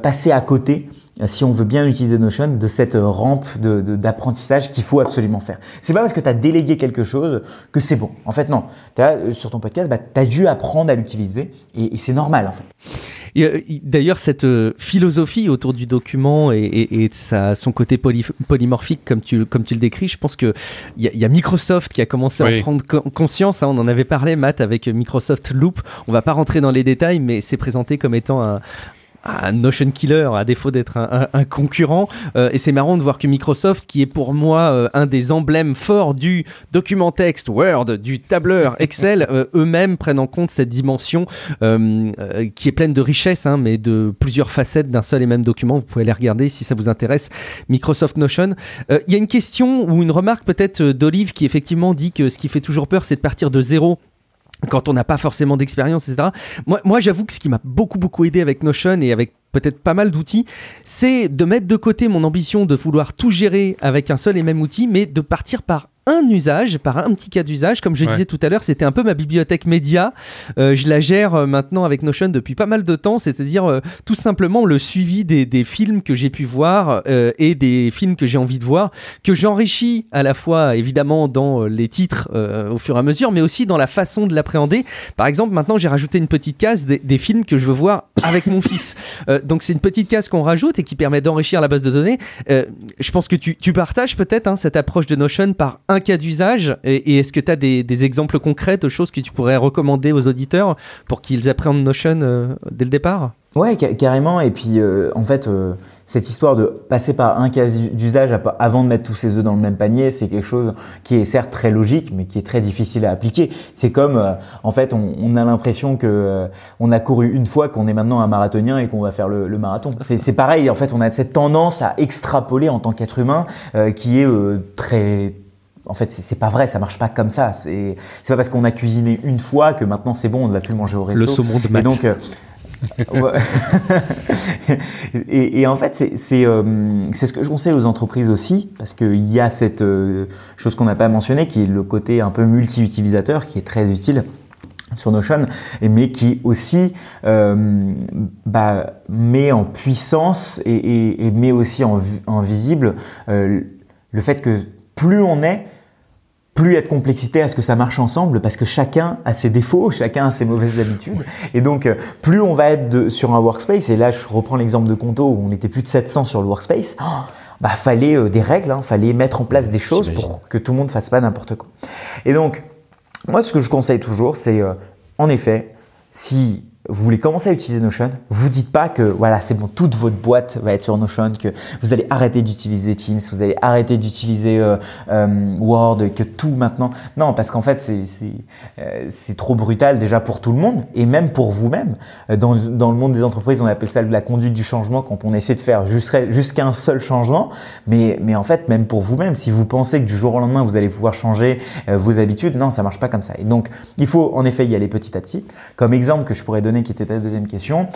passer à côté, si on veut bien utiliser Notion, de cette rampe d'apprentissage qu'il faut absolument faire. C'est pas parce que tu as délégué quelque chose que c'est bon. En fait, non. Sur ton podcast, tu as dû apprendre à l'utiliser et c'est normal, en fait. Et d'ailleurs, cette philosophie autour du document et son côté polymorphique, comme tu le décris, je pense qu'il y a Microsoft qui a commencé à en prendre conscience. On en avait parlé, Matt, avec Microsoft Loop. On va pas rentrer dans les détails, mais c'est présenté comme étant un Notion killer, à défaut d'être un concurrent. Et c'est marrant de voir que Microsoft, qui est pour moi un des emblèmes forts du document texte, Word, du tableur, Excel, eux-mêmes prennent en compte cette dimension qui est pleine de richesse, mais de plusieurs facettes d'un seul et même document. Vous pouvez aller regarder si ça vous intéresse, Microsoft Notion. Il y a une question ou une remarque peut-être d'Olive, qui effectivement dit que ce qui fait toujours peur, c'est de partir de zéro quand on n'a pas forcément d'expérience, etc. Moi, j'avoue que ce qui m'a beaucoup aidé avec Notion et avec peut-être pas mal d'outils, c'est de mettre de côté mon ambition de vouloir tout gérer avec un seul et même outil, mais de partir par un usage, par un petit cas d'usage. Comme je disais tout à l'heure, c'était un peu ma bibliothèque média. Je la gère maintenant avec Notion depuis pas mal de temps, c'est-à-dire tout simplement le suivi des films que j'ai pu voir et des films que j'ai envie de voir, que j'enrichis à la fois évidemment dans les titres au fur et à mesure, mais aussi dans la façon de l'appréhender. Par exemple, maintenant j'ai rajouté une petite case des films que je veux voir avec mon fils. Donc c'est une petite case qu'on rajoute et qui permet d'enrichir la base de données. Je pense que tu partages peut-être cette approche de Notion par un cas d'usage, et est-ce que tu as des exemples concrets de choses que tu pourrais recommander aux auditeurs pour qu'ils appréhendent Notion dès le départ? Ouais, carrément. Et puis en fait, cette histoire de passer par un cas d'usage avant de mettre tous ses œufs dans le même panier, c'est quelque chose qui est certes très logique, mais qui est très difficile à appliquer. C'est comme, en fait, on a l'impression que on a couru une fois, qu'on est maintenant un marathonien et qu'on va faire le marathon. C'est pareil. En fait, on a cette tendance à extrapoler en tant qu'être humain, qui est très... En fait, c'est pas vrai, ça marche pas comme ça. C'est pas parce qu'on a cuisiné une fois que maintenant c'est bon, on ne va plus le manger au resto. Le saumon de Matt. Et donc, et en fait, c'est ce que je conseille aux entreprises aussi, parce qu'il y a cette chose qu'on n'a pas mentionnée, qui est le côté un peu multi-utilisateur, qui est très utile sur Notion, mais qui aussi met en puissance et met aussi en visible le fait que plus on est, plus il y a de complexité à ce que ça marche ensemble, parce que chacun a ses défauts, chacun a ses mauvaises habitudes. Et donc, plus on va être sur un workspace, et là je reprends l'exemple de Qonto où on était plus de 700 sur le workspace, fallait des règles, fallait mettre en place des choses pour que tout le monde ne fasse pas n'importe quoi. Et donc, moi ce que je conseille toujours, c'est en effet, si vous voulez commencer à utiliser Notion, vous dites pas que voilà, c'est bon, toute votre boîte va être sur Notion, que vous allez arrêter d'utiliser Teams, vous allez arrêter d'utiliser Word, que tout maintenant. Non, parce qu'en fait, c'est trop brutal déjà pour tout le monde et même pour vous-même. Dans le monde des entreprises, on appelle ça la conduite du changement, quand on essaie de faire jusqu'à un seul changement. Mais en fait, même pour vous-même, si vous pensez que du jour au lendemain, vous allez pouvoir changer vos habitudes, non, ça marche pas comme ça. Et donc, il faut en effet y aller petit à petit. Comme exemple que je pourrais donner, données qui était ta deuxième question.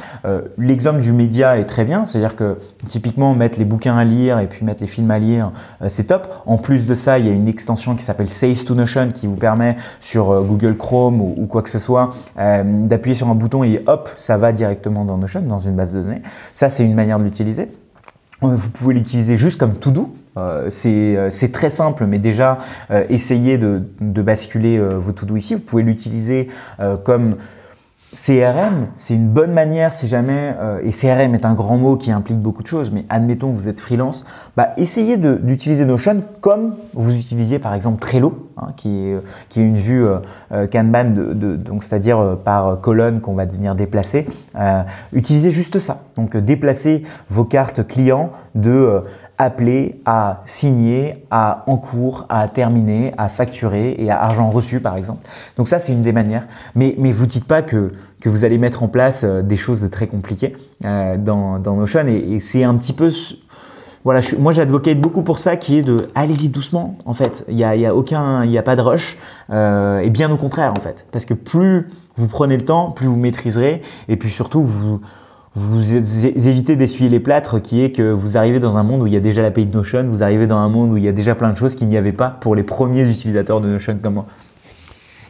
L'exemple du média est très bien, c'est-à-dire que typiquement mettre les bouquins à lire et puis mettre les films à lire, c'est top. En plus de ça, il y a une extension qui s'appelle Save to Notion qui vous permet sur Google Chrome ou quoi que ce soit d'appuyer sur un bouton et hop, ça va directement dans Notion, dans une base de données. Ça, c'est une manière de l'utiliser. Vous pouvez l'utiliser juste comme to-do. C'est très simple, mais déjà essayez de basculer vos to-do ici. Vous pouvez l'utiliser comme CRM. C'est une bonne manière si jamais, et CRM est un grand mot qui implique beaucoup de choses, mais admettons que vous êtes freelance, bah, essayez d'utiliser Notion comme vous utilisiez par exemple Trello, hein, qui est une vue Kanban, donc c'est-à-dire par colonne qu'on va venir déplacer. Utilisez juste ça. Donc déplacez vos cartes clients de appeler à signer, à en cours, à terminer, à facturer et à argent reçu par exemple. Donc ça, c'est une des manières. Mais vous dites pas que vous allez mettre en place des choses de très compliquées dans Notion. Et c'est un petit peu… Voilà, moi j'advocate beaucoup pour ça, qui est de allez-y doucement en fait. Il y a pas de rush et bien au contraire en fait. Parce que plus vous prenez le temps, plus vous maîtriserez et puis surtout vous évitez d'essuyer les plâtres, qui est que vous arrivez dans un monde où il y a déjà l'API de Notion, vous arrivez dans un monde où il y a déjà plein de choses qu'il n'y avait pas pour les premiers utilisateurs de Notion comme moi.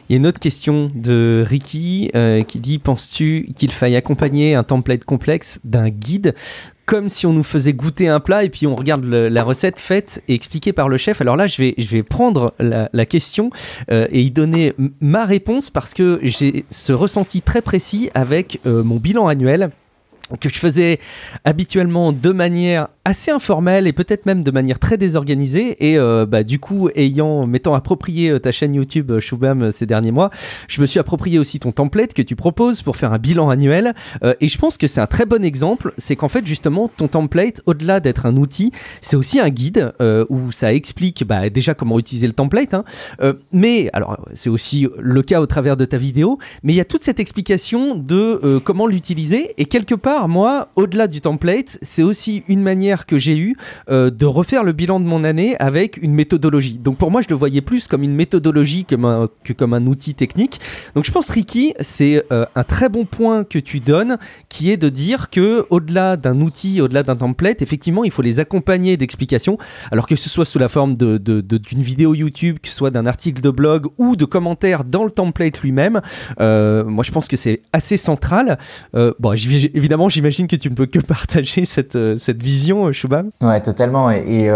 Il y a une autre question de Ricky qui dit « Penses-tu qu'il faille accompagner un template complexe d'un guide comme si on nous faisait goûter un plat et puis on regarde la recette faite et expliquée par le chef ?» Alors là, je vais prendre la question et y donner ma réponse parce que j'ai ce ressenti très précis avec mon bilan annuel que je faisais habituellement de manière assez informelle et peut-être même de manière très désorganisée et du coup m'étant approprié ta chaîne YouTube Shubham ces derniers mois, je me suis approprié aussi ton template que tu proposes pour faire un bilan annuel et je pense que c'est un très bon exemple, c'est qu'en fait justement ton template, au-delà d'être un outil, c'est aussi un guide où ça explique déjà comment utiliser le template, hein, mais alors c'est aussi le cas au travers de ta vidéo, mais il y a toute cette explication de comment l'utiliser et quelque part moi, au-delà du template, c'est aussi une manière que j'ai eu de refaire le bilan de mon année avec une méthodologie. Donc pour moi, je le voyais plus comme une méthodologie que comme un outil technique. Donc je pense, Ricky, c'est un très bon point que tu donnes, qui est de dire que au-delà d'un outil, au-delà d'un template, effectivement, il faut les accompagner d'explications. Alors que ce soit sous la forme d'une vidéo YouTube, que ce soit d'un article de blog ou de commentaires dans le template lui-même. Moi, je pense que c'est assez central. Évidemment, j'imagine que tu ne peux que partager cette vision. Shubham. Ouais, totalement, et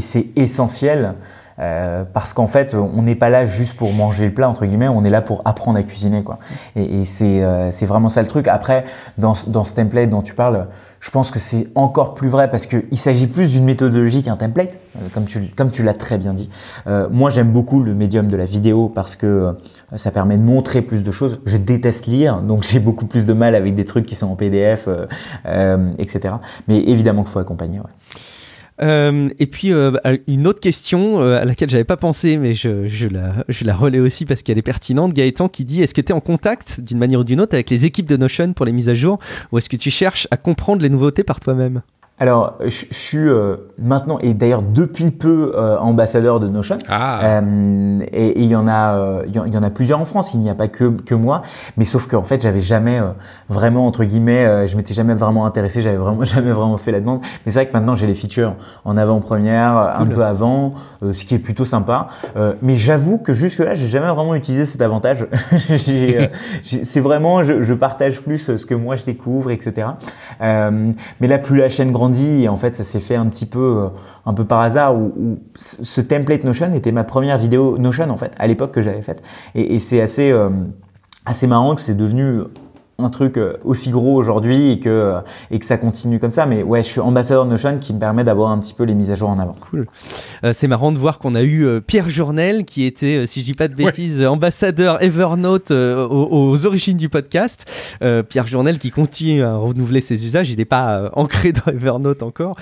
c'est essentiel parce qu'en fait, on n'est pas là juste pour manger le plat entre guillemets, on est là pour apprendre à cuisiner quoi. Et c'est vraiment ça le truc. Après, dans ce template dont tu parles, je pense que c'est encore plus vrai parce que il s'agit plus d'une méthodologie qu'un template, comme tu l'as très bien dit. Moi, j'aime beaucoup le médium de la vidéo parce que ça permet de montrer plus de choses. Je déteste lire, donc j'ai beaucoup plus de mal avec des trucs qui sont en PDF, etc. Mais évidemment qu'il faut accompagner. Ouais. Et puis une autre question à laquelle j'avais pas pensé, mais je la relais aussi parce qu'elle est pertinente. Gaëtan qui dit: est-ce que tu es en contact d'une manière ou d'une autre avec les équipes de Notion pour les mises à jour, ou est-ce que tu cherches à comprendre les nouveautés par toi-même ? Alors, je suis maintenant, et d'ailleurs depuis peu, ambassadeur de Notion. Et il y en a plusieurs en France, il n'y a pas que moi. Mais sauf qu'en fait, j'avais jamais vraiment, entre guillemets, je m'étais jamais vraiment intéressé, j'avais vraiment jamais vraiment fait la demande. Mais c'est vrai que maintenant, j'ai les features en avant-première, cool. Un peu avant, ce qui est plutôt sympa. Mais j'avoue que jusque-là, j'ai jamais vraiment utilisé cet avantage. C'est vraiment, je partage plus ce que moi je découvre, etc. Mais là, plus la chaîne grandit, et en fait ça s'est fait un peu par hasard où ce template Notion était ma première vidéo Notion en fait à l'époque que j'avais faite et c'est assez marrant que c'est devenu un truc aussi gros aujourd'hui et que ça continue comme ça. Mais ouais, je suis ambassadeur de Notion qui me permet d'avoir un petit peu les mises à jour en avance. Cool. C'est marrant de voir qu'on a eu Pierre Journel qui était, si je dis pas de bêtises, ambassadeur Evernote aux origines du podcast. Pierre Journel qui continue à renouveler ses usages. Il n'est pas ancré dans Evernote encore.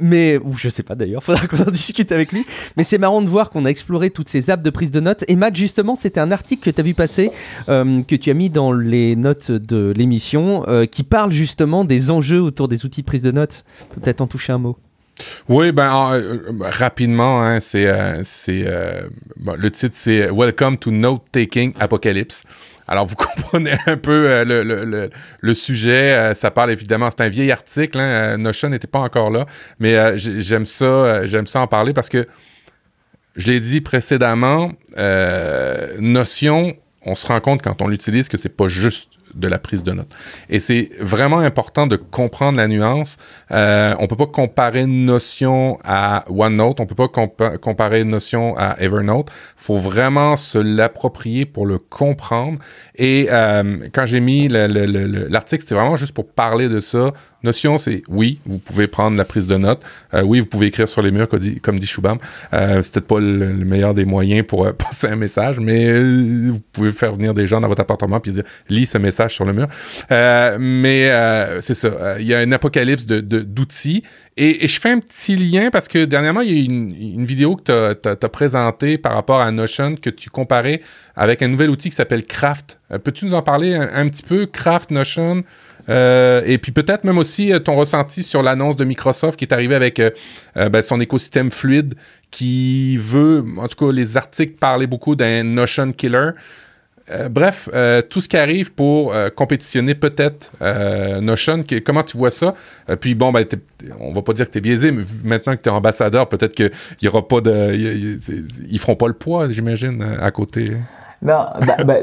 Mais je sais pas d'ailleurs, faudra qu'on en discute avec lui. Mais c'est marrant de voir qu'on a exploré toutes ces apps de prise de notes. Et Matt, justement, c'était un article que tu as vu passer, que tu as mis dans les notes de l'émission, qui parle justement des enjeux autour des outils de prise de notes. Peut-être en toucher un mot. Oui, rapidement, hein, le titre c'est « Welcome to Note Taking Apocalypse ». Alors, vous comprenez un peu le sujet. Ça parle évidemment, c'est un vieil article. Hein, Notion n'était pas encore là. Mais j'aime ça en parler parce que, je l'ai dit précédemment, Notion, on se rend compte quand on l'utilise que c'est pas juste de la prise de notes. Et c'est vraiment important de comprendre la nuance. On peut pas comparer Notion à OneNote. On peut pas comparer Notion à Evernote. Faut vraiment se l'approprier pour le comprendre. Et quand j'ai mis l'article, c'était vraiment juste pour parler de ça. Notion, c'est oui, vous pouvez prendre la prise de notes. Oui, vous pouvez écrire sur les murs, comme dit Shubham. C'est peut-être pas le meilleur des moyens pour passer un message, mais vous pouvez faire venir des gens dans votre appartement puis dire « Lis ce message sur le mur ». Mais c'est ça. Il y a un apocalypse d'outils. Et je fais un petit lien parce que dernièrement, il y a une vidéo que tu as présentée par rapport à Notion que tu comparais avec un nouvel outil qui s'appelle Craft. Peux-tu nous en parler un petit peu? Craft, Notion... et puis peut-être même aussi ton ressenti sur l'annonce de Microsoft qui est arrivée avec son écosystème fluide qui veut, en tout cas les articles parlaient beaucoup d'un Notion Killer. Bref, tout ce qui arrive pour compétitionner peut-être Notion, comment tu vois ça? Puis bon, on va pas dire que tu es biaisé, mais maintenant que tu es ambassadeur, peut-être qu'il y aura pas de... Ils feront pas le poids, j'imagine, à côté... Non,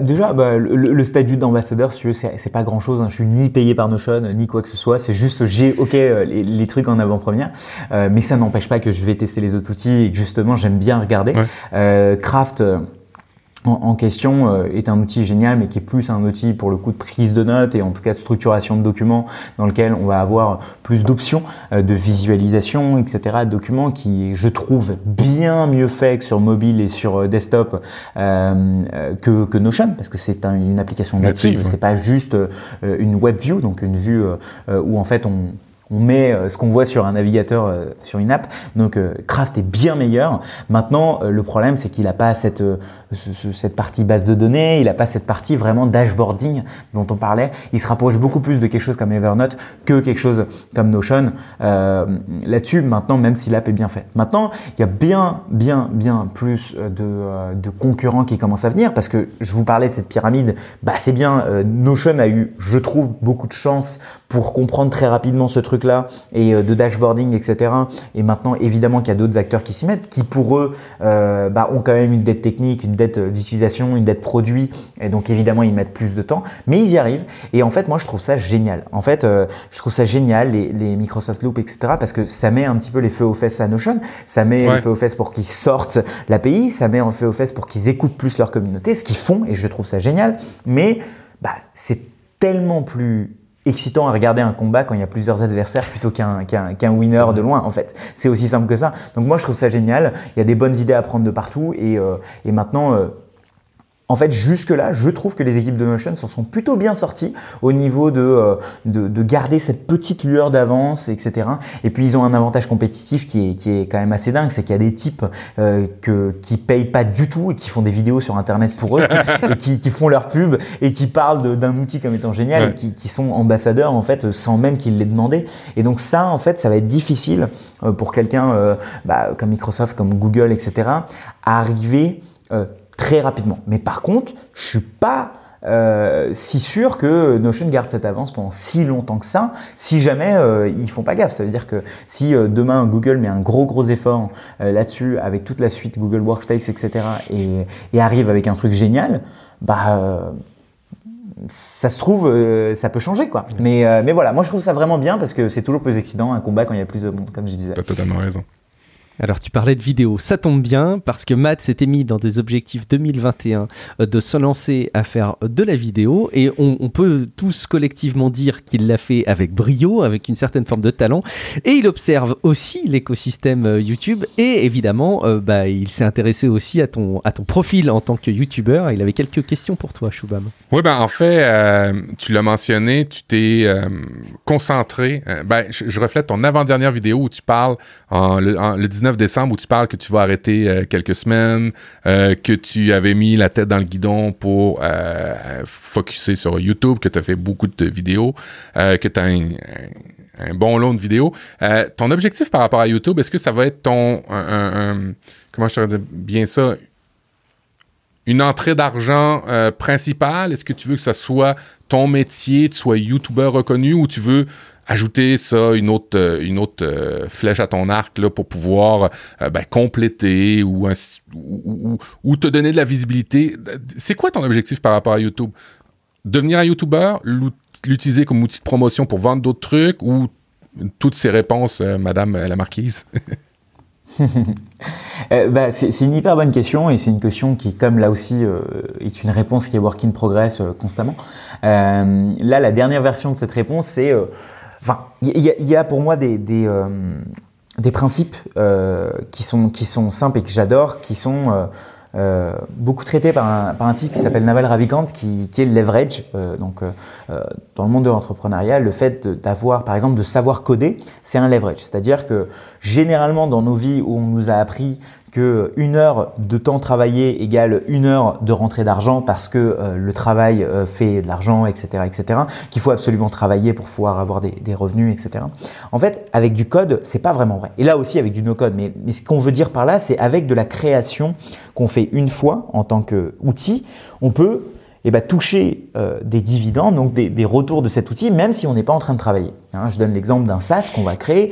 déjà, le statut d'ambassadeur, si tu veux, c'est pas grand-chose. Hein. Je suis ni payé par Notion, ni quoi que ce soit. C'est juste, les trucs en avant-première. Mais ça n'empêche pas que je vais tester les autres outils et que justement, j'aime bien regarder. Ouais. Craft... En question est un outil génial, mais qui est plus un outil pour le coup de prise de notes et en tout cas de structuration de documents dans lequel on va avoir plus d'options de visualisation, etc. Documents qui, je trouve, bien mieux fait que sur mobile et sur desktop que Notion, parce que c'est une application native, c'est pas juste une web view, donc une vue où en fait on met ce qu'on voit sur un navigateur, sur une app. Donc, Craft est bien meilleur. Maintenant, le problème, c'est qu'il n'a pas cette partie base de données, il n'a pas cette partie vraiment dashboarding dont on parlait. Il se rapproche beaucoup plus de quelque chose comme Evernote que quelque chose comme Notion. Là-dessus, maintenant, même si l'app est bien faite. Maintenant, il y a bien plus de concurrents qui commencent à venir parce que je vous parlais de cette pyramide. Bah, c'est bien. Notion a eu, je trouve, beaucoup de chance pour comprendre très rapidement ce truc là et de dashboarding, etc. Et maintenant évidemment qu'il y a d'autres acteurs qui s'y mettent, qui pour eux ont quand même une dette technique, une dette d'utilisation, une dette produit, et donc évidemment ils mettent plus de temps, mais ils y arrivent. Et en fait moi je trouve ça génial, les Microsoft Loop, etc., parce que ça met un petit peu les feux aux fesses à Notion, ça met les feux aux fesses pour qu'ils sortent l'API, ça met les feux aux fesses pour qu'ils écoutent plus leur communauté, ce qu'ils font, et je trouve ça génial. Mais c'est tellement plus excitant à regarder un combat quand il y a plusieurs adversaires plutôt qu'un winner de loin, en fait. C'est aussi simple que ça. Donc moi je trouve ça génial, il y a des bonnes idées à prendre de partout et maintenant... En fait, jusque-là, je trouve que les équipes de Notion s'en sont plutôt bien sorties au niveau de garder cette petite lueur d'avance, etc. Et puis, ils ont un avantage compétitif qui est quand même assez dingue, c'est qu'il y a des types qui payent pas du tout et qui font des vidéos sur Internet pour eux et qui font leur pub et qui parlent d'un outil comme étant génial et qui sont ambassadeurs, en fait, sans même qu'ils l'aient demandé. Et donc ça, en fait, ça va être difficile pour quelqu'un comme Microsoft, comme Google, etc., à arriver... très rapidement. Mais par contre, je suis pas si sûr que Notion garde cette avance pendant si longtemps que ça, si jamais ils font pas gaffe. Ça veut dire que si demain Google met un gros effort là-dessus avec toute la suite Google Workspace, etc., et arrive avec un truc génial, ça se trouve, ça peut changer, quoi. Mais voilà, moi je trouve ça vraiment bien parce que c'est toujours plus excitant un combat quand il y a plus de monde, comme je disais. T'as totalement raison. Alors, tu parlais de vidéo, ça tombe bien parce que Matt s'était mis dans des objectifs 2021 de se lancer à faire de la vidéo, et on peut tous collectivement dire qu'il l'a fait avec brio, avec une certaine forme de talent, et il observe aussi l'écosystème YouTube et évidemment, il s'est intéressé aussi à ton profil en tant que YouTuber. Il avait quelques questions pour toi, Shubham. Oui, en fait, tu l'as mentionné, tu t'es concentré. Je reflète ton avant-dernière vidéo où tu parles le 19 décembre, où tu parles que tu vas arrêter quelques semaines, que tu avais mis la tête dans le guidon pour focusser sur YouTube, que tu as fait beaucoup de vidéos, que tu as un bon long de vidéos. Ton objectif par rapport à YouTube, est-ce que ça va être ton... comment je te dirais bien ça? une entrée d'argent principale? Est-ce que tu veux que ce soit ton métier, tu sois youtubeur reconnu, ou tu veux ajouter ça, une autre flèche à ton arc là, pour pouvoir compléter ou te donner de la visibilité? C'est quoi ton objectif par rapport à YouTube? Devenir un youtubeur, l'utiliser comme outil de promotion pour vendre d'autres trucs, ou toutes ces réponses, madame la marquise? C'est une hyper bonne question, et c'est une question qui, comme là aussi, est une réponse qui est work in progress constamment. Là, la dernière version de cette réponse, c'est... il y a pour moi des principes qui sont simples et que j'adore, qui sont... beaucoup traité par un type qui s'appelle Naval Ravikant, qui est le leverage. Donc, dans le monde de l'entrepreneuriat, le fait d'avoir, par exemple, de savoir coder, c'est un leverage. C'est-à-dire que généralement, dans nos vies où on nous a appris qu'une heure de temps travaillé égale une heure de rentrée d'argent parce que le travail fait de l'argent, etc., qu'il faut absolument travailler pour pouvoir avoir des revenus, etc. En fait, avec du code, c'est pas vraiment vrai. Et là aussi, avec du no-code. Mais ce qu'on veut dire par là, c'est avec de la création qu'on fait une fois en tant qu'outil, on peut toucher des dividendes, donc des retours de cet outil, même si on n'est pas en train de travailler. Je donne l'exemple d'un SaaS qu'on va créer.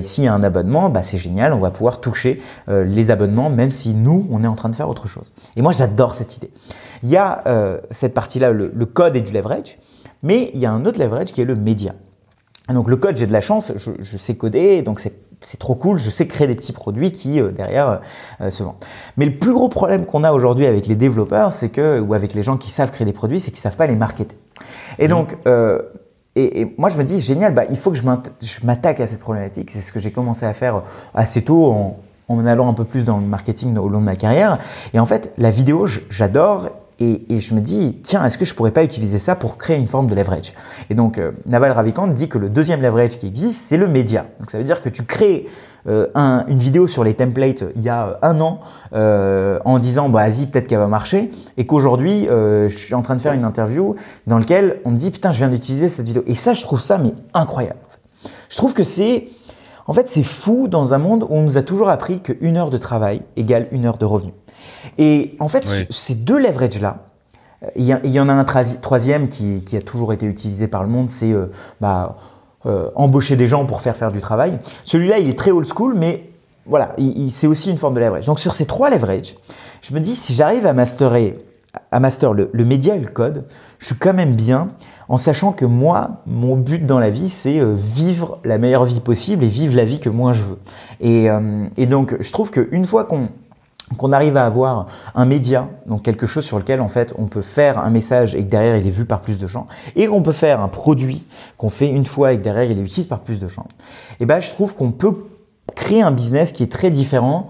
S'il y a un abonnement, c'est génial, on va pouvoir toucher les abonnements, même si nous, on est en train de faire autre chose. Et moi, j'adore cette idée. Il y a cette partie-là, le code et du leverage, mais il y a un autre leverage qui est le média. Donc le code, j'ai de la chance, je sais coder, donc c'est trop cool, je sais créer des petits produits qui, derrière, se vendent. Mais le plus gros problème qu'on a aujourd'hui avec les développeurs, ou avec les gens qui savent créer des produits, c'est qu'ils ne savent pas les marketer. Et donc, et moi, je me dis, génial, il faut que je m'attaque à cette problématique. C'est ce que j'ai commencé à faire assez tôt en allant un peu plus dans le marketing au long de ma carrière. Et en fait, la vidéo, j'adore. Et je me dis, tiens, est-ce que je pourrais pas utiliser ça pour créer une forme de leverage? Et donc, Naval Ravikant dit que le deuxième leverage qui existe, c'est le média. Donc, ça veut dire que tu crées une vidéo sur les templates il y a un an en disant, vas-y, peut-être qu'elle va marcher. Et qu'aujourd'hui, je suis en train de faire une interview dans laquelle on me dit, putain, je viens d'utiliser cette vidéo. Et ça, je trouve ça, incroyable. Je trouve que c'est fou dans un monde où on nous a toujours appris qu'une heure de travail égale une heure de revenu. Et en fait, oui. Ces deux leverages-là, il y en a un troisième qui a toujours été utilisé par le monde, c'est embaucher des gens pour faire du travail. Celui-là, il est très old school, mais voilà, c'est aussi une forme de leverage. Donc sur ces trois leverages, je me dis, si j'arrive à master le média et le code, je suis quand même bien, en sachant que moi, mon but dans la vie, c'est vivre la meilleure vie possible et vivre la vie que moi je veux. Et donc, je trouve qu'une fois qu'on arrive à avoir un média, donc quelque chose sur lequel en fait on peut faire un message et que derrière il est vu par plus de gens, et qu'on peut faire un produit qu'on fait une fois et que derrière il est utilisé par plus de gens, je trouve qu'on peut créer un business qui est très différent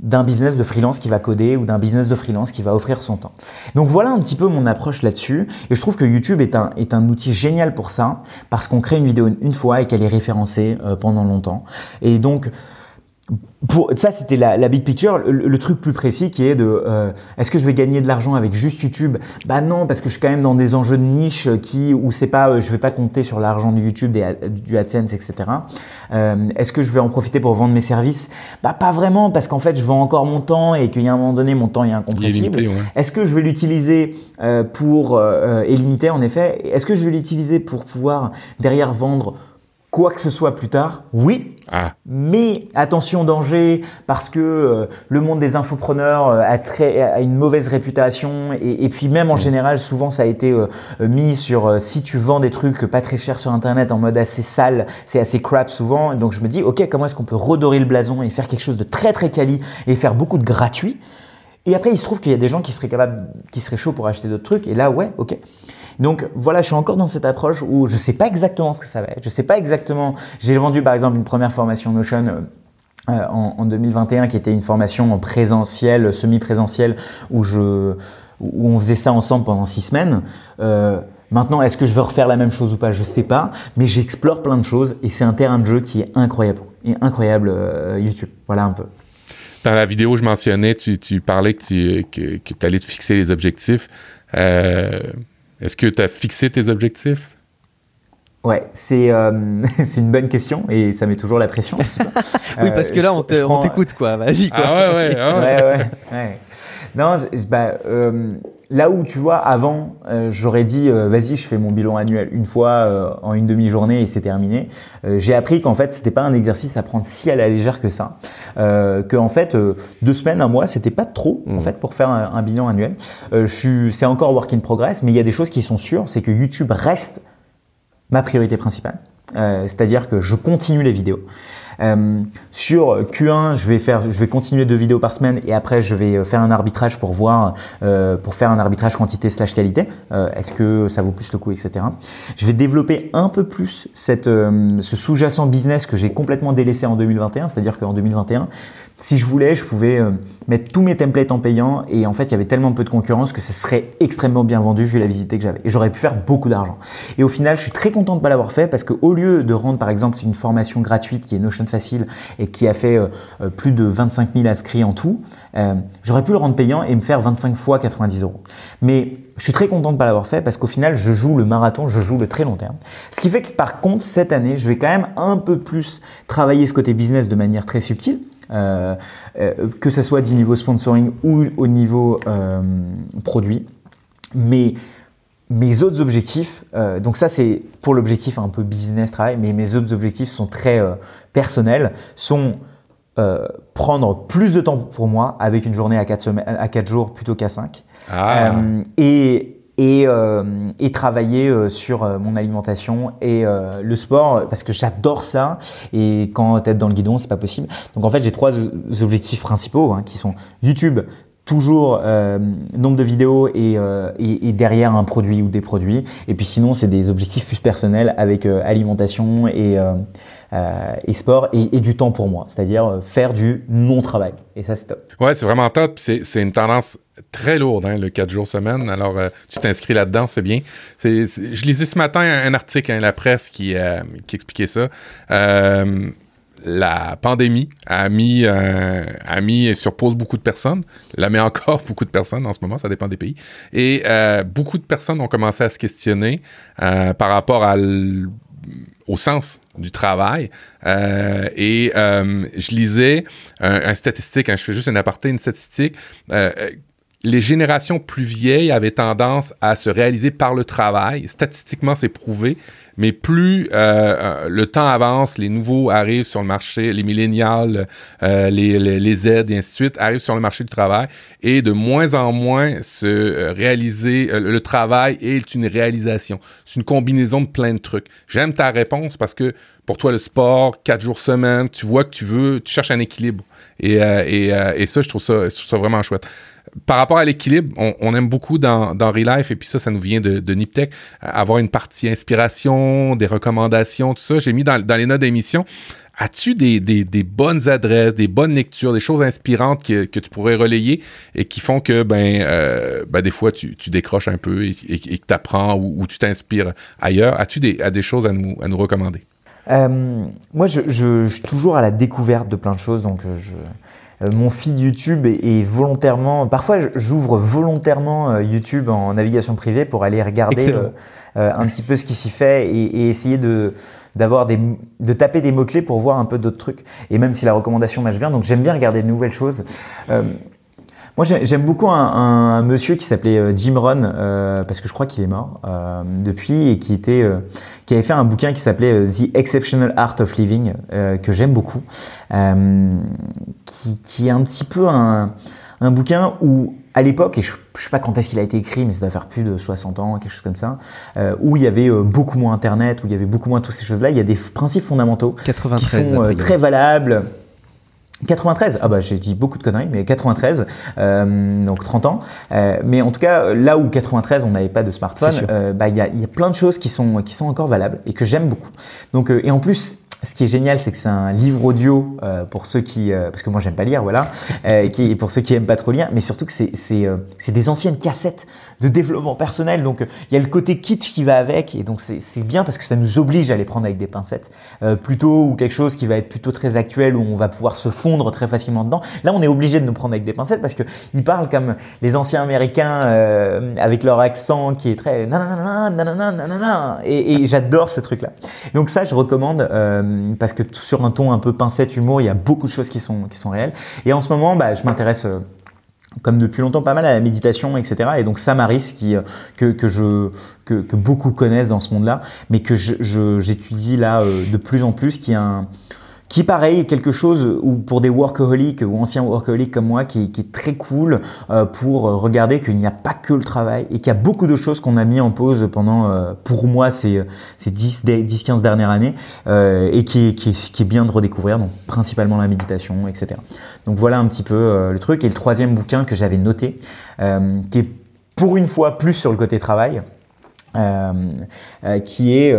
d'un business de freelance qui va coder ou d'un business de freelance qui va offrir son temps. Donc voilà un petit peu mon approche là-dessus, et je trouve que YouTube est un outil génial pour ça, parce qu'on crée une vidéo une fois et qu'elle est référencée pendant longtemps. Et donc ça, c'était la big picture, le truc plus précis qui est de est-ce que je vais gagner de l'argent avec juste YouTube? Non, parce que je suis quand même dans des enjeux de niche où c'est pas, je vais pas compter sur l'argent de YouTube, du AdSense, etc. Est-ce que je vais en profiter pour vendre mes services? Pas vraiment, parce qu'en fait je vends encore mon temps et qu'il y a un moment donné mon temps est incompressible. Il est limité, ouais. Est-ce que je vais l'utiliser est limité en effet. Est-ce que je vais l'utiliser pour pouvoir derrière vendre quoi que ce soit plus tard? Oui. Mais attention, danger, parce que le monde des infopreneurs a une mauvaise réputation, et puis même en général, souvent ça a été mis sur si tu vends des trucs pas très chers sur internet en mode assez sale, c'est assez crap souvent. Donc je me dis, ok, comment est-ce qu'on peut redorer le blason et faire quelque chose de très très quali et faire beaucoup de gratuit? Et après, il se trouve qu'il y a des gens qui seraient chauds pour acheter d'autres trucs, et là, ouais, ok. Donc voilà, je suis encore dans cette approche où je ne sais pas exactement ce que ça va être. Je ne sais pas exactement. J'ai vendu par exemple une première formation Notion en 2021 qui était une formation en présentiel, semi-présentiel, où on faisait ça ensemble pendant 6 semaines. Maintenant, est-ce que je veux refaire la même chose ou pas? Je ne sais pas, mais j'explore plein de choses et c'est un terrain de jeu qui est incroyable. Et incroyable YouTube, voilà un peu. Dans la vidéo, je mentionnais, tu parlais que tu allais te fixer les objectifs. Est-ce que tu as fixé tes objectifs? Ouais, c'est une bonne question et ça met toujours la pression un petit peu. Oui, parce que là, on t'écoute, quoi. Vas-y, quoi. Ah ouais, ouais, ah ouais. Ouais. Non, là où, tu vois, avant, j'aurais dit, vas-y, je fais mon bilan annuel une fois en une demi-journée et c'est terminé. J'ai appris qu'en fait, c'était pas un exercice à prendre si à la légère que ça. Qu'en fait, 2 semaines, 1 mois, c'était pas trop, en fait, pour faire un bilan annuel. C'est encore work in progress, mais il y a des choses qui sont sûres, c'est que YouTube reste ma priorité principale, c'est-à-dire que je continue les vidéos. Sur Q1, je vais continuer 2 vidéos par semaine et après je vais faire un arbitrage pour voir, pour faire un arbitrage quantité/qualité. Est-ce que ça vaut plus le coup, etc. Je vais développer un peu plus ce sous-jacent business que j'ai complètement délaissé en 2021. C'est-à-dire qu'en 2021, si je voulais, je pouvais mettre tous mes templates en payant et en fait, il y avait tellement peu de concurrence que ça serait extrêmement bien vendu vu la visibilité que j'avais. Et j'aurais pu faire beaucoup d'argent. Et au final, je suis très content de ne pas l'avoir fait parce qu'au lieu de rendre, par exemple, une formation gratuite qui est Notion facile et qui a fait plus de 25 000 inscrits en tout, j'aurais pu le rendre payant et me faire 25 fois 90 €. Mais je suis très content de ne pas l'avoir fait parce qu'au final, je joue le marathon, je joue le très long terme. Ce qui fait que par contre, cette année, je vais quand même un peu plus travailler ce côté business de manière très subtile. Que ce soit du niveau sponsoring ou au niveau produit, mais mes autres objectifs, donc ça c'est pour l'objectif un peu business travail, mais mes autres objectifs sont très personnels, sont prendre plus de temps pour moi avec une journée à 4 jours plutôt qu'à 5. Et travailler sur mon alimentation et le sport parce que j'adore ça et quand t'es dans le guidon c'est pas possible. Donc en fait j'ai 3 objectifs principaux qui sont YouTube, toujours nombre de vidéos et derrière un produit ou des produits, et puis sinon c'est des objectifs plus personnels avec alimentation et sport et du temps pour moi, c'est-à-dire faire du non-travail, et ça c'est top. Ouais, c'est vraiment top, c'est une tendance très lourde, le 4 jours semaine. Alors, tu t'inscris là-dedans, c'est bien. Je lisais ce matin un article à la presse qui expliquait ça. La pandémie a mis et surpose beaucoup de personnes, la met encore beaucoup de personnes en ce moment, ça dépend des pays. Et beaucoup de personnes ont commencé à se questionner par rapport au sens du travail. Je lisais une statistique, je fais juste un aparté, une statistique. Les générations plus vieilles avaient tendance à se réaliser par le travail. Statistiquement, c'est prouvé. Mais plus le temps avance, les nouveaux arrivent sur le marché, les millénials, les Z et ainsi de suite, arrivent sur le marché du travail. Et de moins en moins se réaliser, le travail est une réalisation. C'est une combinaison de plein de trucs. J'aime ta réponse parce que pour toi, le sport, 4 jours semaine, tu vois que tu cherches un équilibre. Et ça, je trouve ça vraiment chouette. Par rapport à l'équilibre, on aime beaucoup dans Relive, et puis ça nous vient de Niptech, avoir une partie inspiration, des recommandations, tout ça. J'ai mis dans les notes d'émission. As-tu des bonnes adresses, des bonnes lectures, des choses inspirantes que tu pourrais relayer et qui font que des fois tu décroches un peu et que tu apprends ou tu t'inspires ailleurs? As-tu des choses à nous recommander? Moi, je suis toujours à la découverte de plein de choses, donc mon feed YouTube est volontairement... Parfois, j'ouvre volontairement YouTube en navigation privée pour aller regarder un petit peu ce qui s'y fait et essayer de taper des mots-clés pour voir un peu d'autres trucs. Et même si la recommandation marche bien, donc j'aime bien regarder de nouvelles choses. Moi, j'aime beaucoup un monsieur qui s'appelait Jim Rohn, parce que je crois qu'il est mort depuis, et qui avait fait un bouquin qui s'appelait The Exceptional Art of Living, que j'aime beaucoup, qui est un petit peu un bouquin où, à l'époque, et je sais pas quand est-ce qu'il a été écrit, mais ça doit faire plus de 60 ans, quelque chose comme ça, où il y avait beaucoup moins Internet, où il y avait beaucoup moins toutes ces choses-là. Il y a des principes fondamentaux 93, qui sont très valables. 93, j'ai dit beaucoup de conneries, mais 93, donc 30 ans. Mais en tout cas, là où 93, on n'avait pas de smartphone, il y a plein de choses qui sont encore valables et que j'aime beaucoup. Donc, et en plus, Ce qui est génial, c'est que c'est un livre audio pour ceux qui, parce que moi j'aime pas lire, voilà, pour ceux qui aiment pas trop lire, mais surtout que c'est des anciennes cassettes de développement personnel, donc il y a le côté kitsch qui va avec, et donc c'est bien parce que ça nous oblige à les prendre avec des pincettes, plutôt ou quelque chose qui va être plutôt très actuel où on va pouvoir se fondre très facilement dedans. Là, on est obligé de nous prendre avec des pincettes parce que ils parlent comme les anciens américains avec leur accent qui est très nanana, nanana, nanana, et j'adore ce truc-là. Donc ça, je recommande. Parce que sur un ton un peu pincette humour, il y a beaucoup de choses qui sont réelles. Et en ce moment, bah, je m'intéresse, comme depuis longtemps, pas mal à la méditation, etc. Et donc Samaris, que beaucoup connaissent dans ce monde-là, mais que j'étudie là de plus en plus, qui pareil est quelque chose où pour des workaholics ou anciens workaholics comme moi qui est très cool pour regarder qu'il n'y a pas que le travail et qu'il y a beaucoup de choses qu'on a mis en pause pendant pour moi ces 10-15 dernières années et qui est bien de redécouvrir, donc principalement la méditation, etc. Donc voilà un petit peu le truc. Et le troisième bouquin que j'avais noté qui est pour une fois plus sur le côté travail, qui est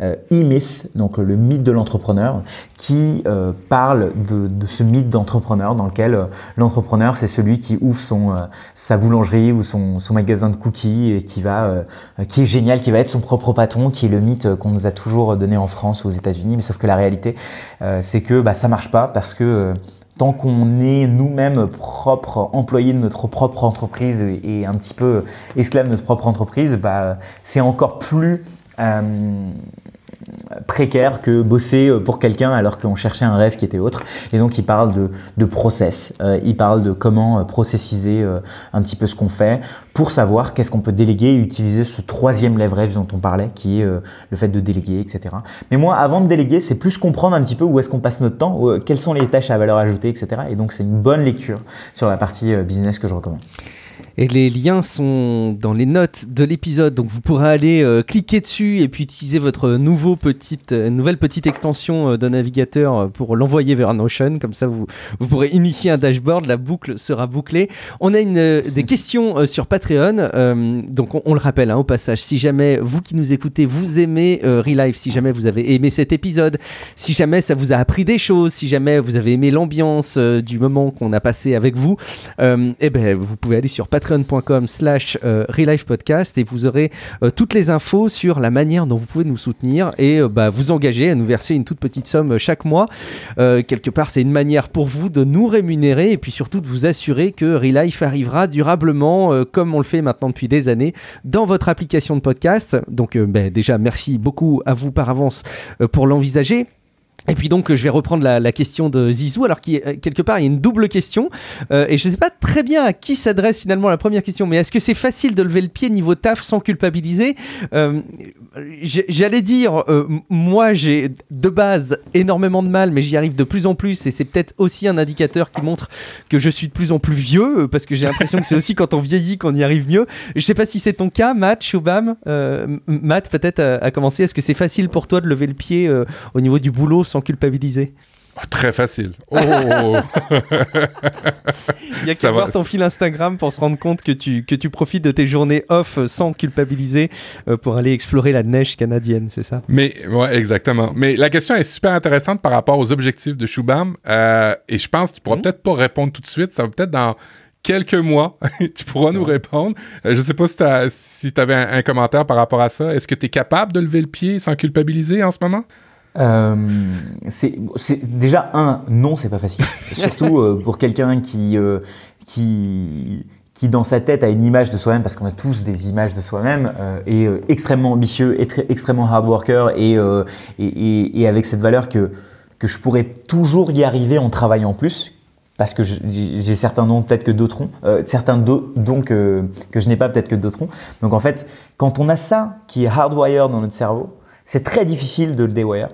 E-Myth, donc le mythe de l'entrepreneur, qui parle de ce mythe d'entrepreneur dans lequel l'entrepreneur, c'est celui qui ouvre sa boulangerie ou son magasin de cookies et qui est génial, qui va être son propre patron, qui est le mythe qu'on nous a toujours donné en France ou aux États-Unis, mais sauf que la réalité, c'est que ça marche pas parce que tant qu'on est nous-mêmes propres employés de notre propre entreprise et un petit peu esclaves de notre propre entreprise, c'est encore plus précaire que bosser pour quelqu'un alors qu'on cherchait un rêve qui était autre. Et donc il parle de process, il parle de comment processiser un petit peu ce qu'on fait pour savoir qu'est-ce qu'on peut déléguer et utiliser ce troisième leverage dont on parlait qui est le fait de déléguer, etc. Mais moi, avant de déléguer, c'est plus comprendre un petit peu où est-ce qu'on passe notre temps, quelles sont les tâches à valeur ajoutée, etc. Et donc c'est une bonne lecture sur la partie business que je recommande. Et les liens sont dans les notes de l'épisode, donc vous pourrez aller cliquer dessus et puis utiliser votre nouvelle petite extension d'un navigateur pour l'envoyer vers Notion, comme ça vous pourrez initier un dashboard, la boucle sera bouclée. On a des questions sur Patreon, donc on le rappelle au passage, si jamais vous qui nous écoutez, vous aimez Relive, si jamais vous avez aimé cet épisode, si jamais ça vous a appris des choses, si jamais vous avez aimé l'ambiance du moment qu'on a passé avec vous, vous pouvez aller sur patreon.com/relivepodcast et vous aurez toutes les infos sur la manière dont vous pouvez nous soutenir et vous engager à nous verser une toute petite somme chaque mois. Quelque part, c'est une manière pour vous de nous rémunérer et puis surtout de vous assurer que Relive arrivera durablement, comme on le fait maintenant depuis des années, dans votre application de podcast. Donc déjà, merci beaucoup à vous par avance pour l'envisager. Et puis donc je vais reprendre la question de Zizou, alors quelque part il y a une double question et je ne sais pas très bien à qui s'adresse finalement la première question, mais est-ce que c'est facile de lever le pied niveau taf sans culpabiliser? J'allais dire moi j'ai de base énormément de mal, mais j'y arrive de plus en plus et c'est peut-être aussi un indicateur qui montre que je suis de plus en plus vieux, parce que j'ai l'impression que c'est aussi quand on vieillit qu'on y arrive mieux. Je ne sais pas si c'est ton cas, Matt, Shubham. Matt peut-être à commencer, est-ce que c'est facile pour toi de lever le pied au niveau du boulot sans culpabiliser? Très facile. Il y a qu'à voir ton fil Instagram pour se rendre compte que tu profites de tes journées off sans culpabiliser pour aller explorer la neige canadienne, c'est ça? Mais ouais, exactement. Mais la question est super intéressante par rapport aux objectifs de Shubham et je pense que tu pourras peut-être pas répondre tout de suite. Ça va peut-être dans quelques mois, tu pourras nous répondre. Je sais pas si tu avais un commentaire par rapport à ça. Est-ce que tu es capable de lever le pied sans culpabiliser en ce moment? C'est déjà non, c'est pas facile. Surtout pour quelqu'un qui dans sa tête a une image de soi-même, parce qu'on a tous des images de soi-même, est extrêmement ambitieux, extrêmement hard worker et avec cette valeur que je pourrais toujours y arriver en travaillant plus. Parce que j'ai certains noms peut-être que d'autres ont, certains dons que je n'ai pas peut-être que d'autres ont. Donc en fait, quand on a ça qui est hardwire dans notre cerveau, c'est très difficile de le déwire,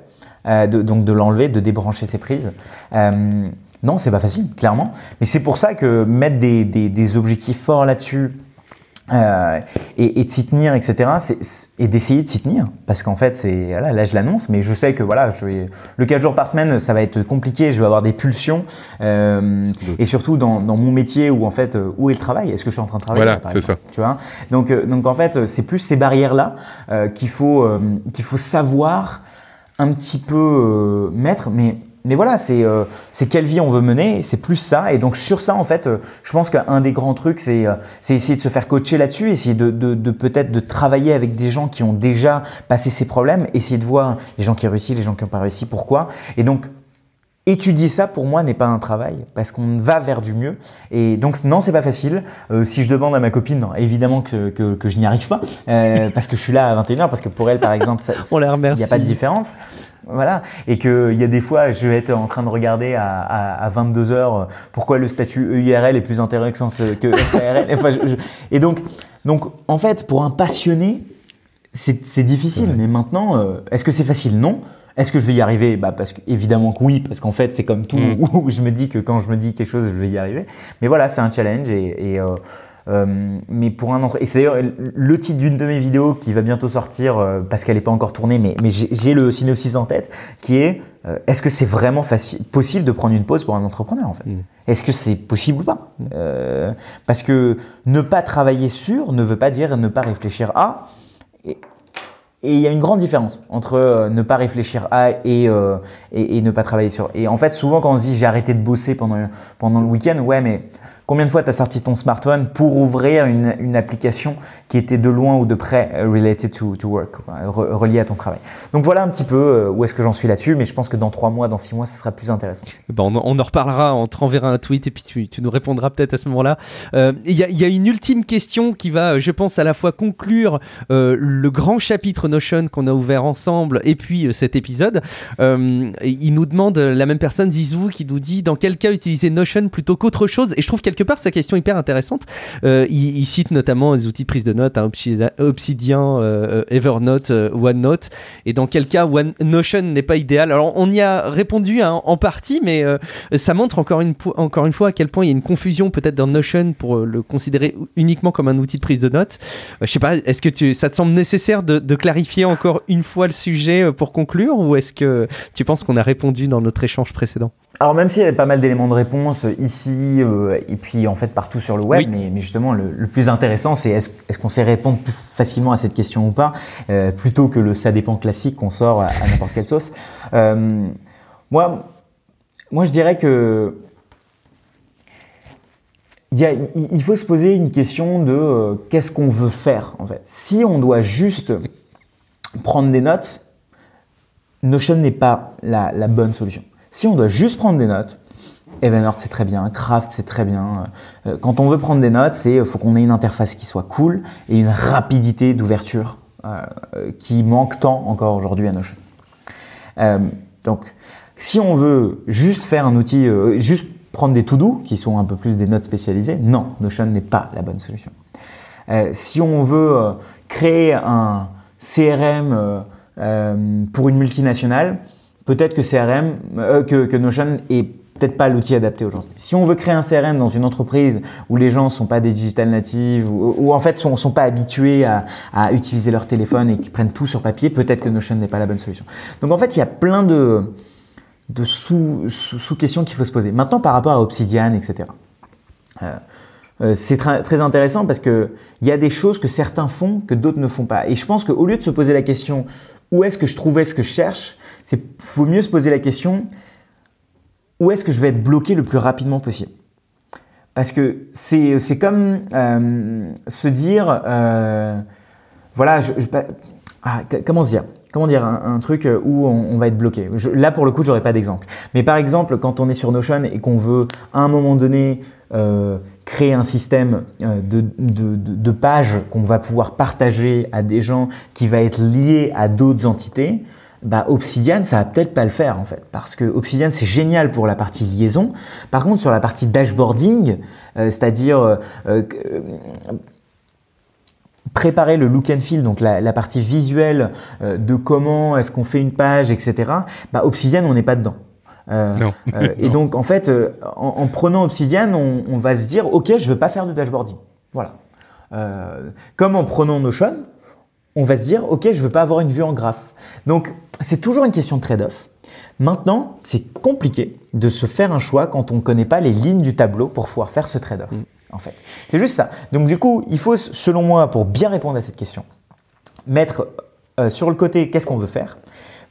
donc de l'enlever, de débrancher ses prises. Non, c'est pas facile, clairement. Mais c'est pour ça que mettre des objectifs forts là-dessus et de s'y tenir, etc., et d'essayer de s'y tenir. Parce qu'en fait, là, je l'annonce, mais je sais que le 4 jours par semaine, ça va être compliqué, je vais avoir des pulsions. Et surtout dans mon métier où, en fait, où est le travail? Est-ce que je suis en train de travailler? Voilà, c'est ça. Tu vois? Donc, en fait, c'est plus ces barrières-là qu'il faut savoir un petit peu maître, mais voilà, c'est quelle vie on veut mener, c'est plus ça. Et donc sur ça, en fait, je pense qu'un des grands trucs, c'est essayer de se faire coacher là-dessus, essayer de peut-être de travailler avec des gens qui ont déjà passé ces problèmes, essayer de voir les gens qui réussissent, les gens qui n'ont pas réussi, pourquoi. Et donc étudier ça, pour moi, n'est pas un travail, parce qu'on va vers du mieux. Et donc, non, c'est pas facile. Si je demande à ma copine, non, évidemment que je n'y arrive pas, parce que je suis là à 21h, parce que pour elle, par exemple, il n'y a pas de différence. Voilà. Et qu'il y a des fois, je vais être en train de regarder à 22h pourquoi le statut EIRL est plus intéressant que SARL. Enfin, et donc, en fait, pour un passionné, c'est difficile. Mais maintenant, est-ce que c'est facile? Non. Est-ce que je vais y arriver? Parce que, évidemment que oui, parce qu'en fait, c'est comme tout où je me dis que quand je me dis quelque chose, je vais y arriver. Mais voilà, c'est un challenge. Mais pour un et c'est d'ailleurs le titre d'une de mes vidéos qui va bientôt sortir parce qu'elle n'est pas encore tournée, mais j'ai le synopsis en tête, qui est est-ce que c'est vraiment possible de prendre une pause pour un entrepreneur, en fait? Est-ce que c'est possible ou pas? Parce que ne pas travailler sur ne veut pas dire ne pas réfléchir à… Et il y a une grande différence entre ne pas réfléchir à et ne pas travailler sur. Et en fait, souvent, quand on se dit « j'ai arrêté de bosser pendant le week-end », ouais, mais combien de fois tu as sorti ton smartphone pour ouvrir une application qui était de loin ou de près « related to work », reliée à ton travail. Donc voilà un petit peu où est-ce que j'en suis là-dessus, mais je pense que dans 3 mois, dans 6 mois, ça sera plus intéressant. On en reparlera, on te renverra un tweet et puis tu nous répondras peut-être à ce moment-là. Il y a une ultime question qui va, je pense, à la fois conclure le grand chapitre Notion qu'on a ouvert ensemble et puis cet épisode. Il nous demande, la même personne, Zizou, qui nous dit dans quel cas utiliser Notion plutôt qu'autre chose, et je trouve quelque part sa question hyper intéressante. Il cite notamment les outils de prise de notes, Obsidian, Evernote, OneNote, et dans quel cas Notion n'est pas idéal. Alors on y a répondu en partie, mais ça montre encore une fois à quel point il y a une confusion peut-être dans Notion pour le considérer uniquement comme un outil de prise de notes. Je sais pas, est-ce que ça te semble nécessaire de clarifier encore une fois le sujet pour conclure, ou est-ce que tu penses qu'on a répondu dans notre échange précédent? Alors même s'il y avait pas mal d'éléments de réponse ici et puis en fait partout sur le web, oui. mais justement le plus intéressant, c'est est-ce qu'on sait répondre plus facilement à cette question ou pas, plutôt que le ça dépend classique qu'on sort à n'importe quelle sauce. Moi je dirais que il faut se poser une question de qu'est-ce qu'on veut faire en fait. Si on doit juste prendre des notes, Notion n'est pas la bonne solution. Si on doit juste prendre des notes, Evernote c'est très bien, Craft c'est très bien. Quand on veut prendre des notes, faut qu'on ait une interface qui soit cool et une rapidité d'ouverture qui manque tant encore aujourd'hui à Notion. Donc, si on veut juste faire un outil, juste prendre des to-do qui sont un peu plus des notes spécialisées, non, Notion n'est pas la bonne solution. Si on veut créer un CRM pour une multinationale, peut-être que que Notion est peut-être pas l'outil adapté aujourd'hui. Si on veut créer un CRM dans une entreprise où les gens sont pas des digital natives ou en fait sont pas habitués à utiliser leur téléphone et qui prennent tout sur papier, peut-être que Notion n'est pas la bonne solution. Donc en fait, il y a plein de sous-questions qu'il faut se poser. Maintenant, par rapport à Obsidian, etc. C'est très intéressant parce que il y a des choses que certains font que d'autres ne font pas. Et je pense qu'au lieu de se poser la question où est-ce que je trouvais ce que je cherche, faut mieux se poser la question où est-ce que je vais être bloqué le plus rapidement possible. Parce que c'est comme se dire voilà comment dire un truc où on va être bloqué. Là pour le coup j'aurais pas d'exemple. Mais par exemple quand on est sur Notion et qu'on veut à un moment donné créer un système de pages qu'on va pouvoir partager à des gens qui va être lié à d'autres entités, Obsidian ça va peut-être pas le faire en fait, parce que Obsidian c'est génial pour la partie liaison. Par contre sur la partie dashboarding, c'est-à-dire préparer le look and feel, donc la partie visuelle de comment est-ce qu'on fait une page, etc. Obsidian on n'est pas dedans. Et donc en fait en prenant Obsidian on va se dire ok je veux pas faire de dashboarding, voilà, comme en prenant Notion on va se dire ok je veux pas avoir une vue en graphe. Donc c'est toujours une question de trade-off. Maintenant c'est compliqué de se faire un choix quand on connaît pas les lignes du tableau pour pouvoir faire ce trade-off. En fait c'est juste ça. Donc du coup il faut, selon moi, pour bien répondre à cette question, mettre sur le côté qu'est-ce qu'on veut faire,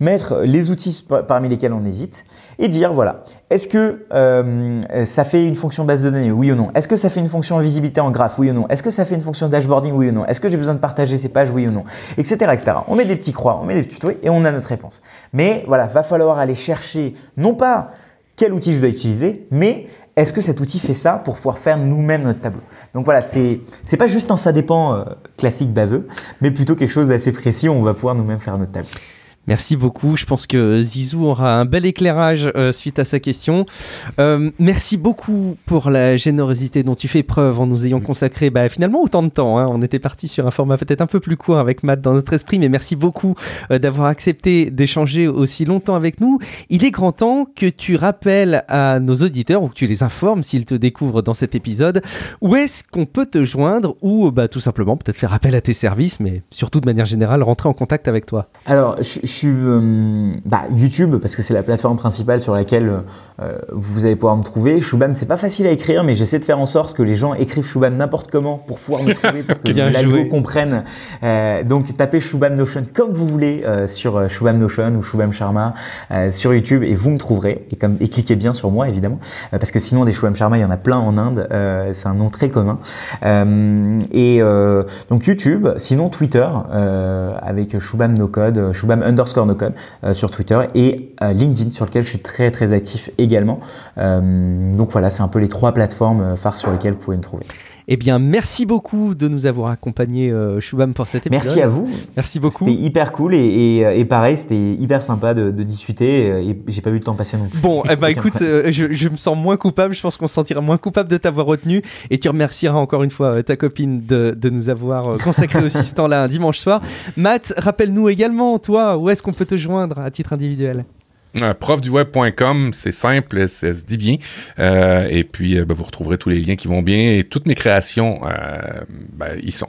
mettre les outils parmi lesquels on hésite et dire voilà, est-ce que ça fait une fonction base de données, oui ou non? Est-ce que ça fait une fonction visibilité en graphe, oui ou non? Est-ce que ça fait une fonction dashboarding, oui ou non? Est-ce que j'ai besoin de partager ces pages, oui ou non? Etc., etc. On met des petits croix, on met des petits trucs et on a notre réponse. Mais voilà, va falloir aller chercher non pas quel outil je dois utiliser, mais est-ce que cet outil fait ça pour pouvoir faire nous-mêmes notre tableau? Donc voilà, c'est pas juste un ça dépend classique baveux, mais plutôt quelque chose d'assez précis où on va pouvoir nous-mêmes faire notre tableau. Merci beaucoup. Je pense que Zizou aura un bel éclairage suite à sa question. Merci beaucoup pour la générosité dont tu fais preuve en nous ayant consacré finalement autant de temps. Hein. On était parti sur un format peut-être un peu plus court avec Matt dans notre esprit, mais merci beaucoup d'avoir accepté d'échanger aussi longtemps avec nous. Il est grand temps que tu rappelles à nos auditeurs ou que tu les informes s'ils te découvrent dans cet épisode où est-ce qu'on peut te joindre ou tout simplement peut-être faire appel à tes services, mais surtout de manière générale rentrer en contact avec toi. Alors, je suis YouTube parce que c'est la plateforme principale sur laquelle vous allez pouvoir me trouver. Shubham, c'est pas facile à écrire, mais j'essaie de faire en sorte que les gens écrivent Shubham n'importe comment pour pouvoir me trouver, pour que l'algo comprenne. Donc tapez Shubham Notion comme vous voulez sur Shubham Notion ou Shubham Sharma sur YouTube et vous me trouverez. Et cliquez bien sur moi évidemment parce que sinon des Shubham Sharma il y en a plein en Inde. C'est un nom très commun. Donc YouTube, sinon Twitter avec Shubham No Code, Shubham Under _nocode sur Twitter et LinkedIn sur lequel je suis très très actif également. Donc voilà, c'est un peu les trois plateformes phares sur lesquelles vous pouvez me trouver. Eh bien, merci beaucoup de nous avoir accompagnés, Shubham, pour cet épisode. Merci à vous. Merci beaucoup. C'était hyper cool et pareil, c'était hyper sympa de discuter et j'ai pas vu le temps passer non plus. Bon, écoute, je me sens moins coupable. Je pense qu'on se sentira moins coupable de t'avoir retenu et tu remercieras encore une fois ta copine de nous avoir consacré aussi ce temps-là un dimanche soir. Matt, rappelle-nous également, toi, où est-ce qu'on peut te joindre à titre individuel? Profduweb.com, c'est simple, ça se dit bien. Et puis, vous retrouverez tous les liens qui vont bien et toutes mes créations, y sont.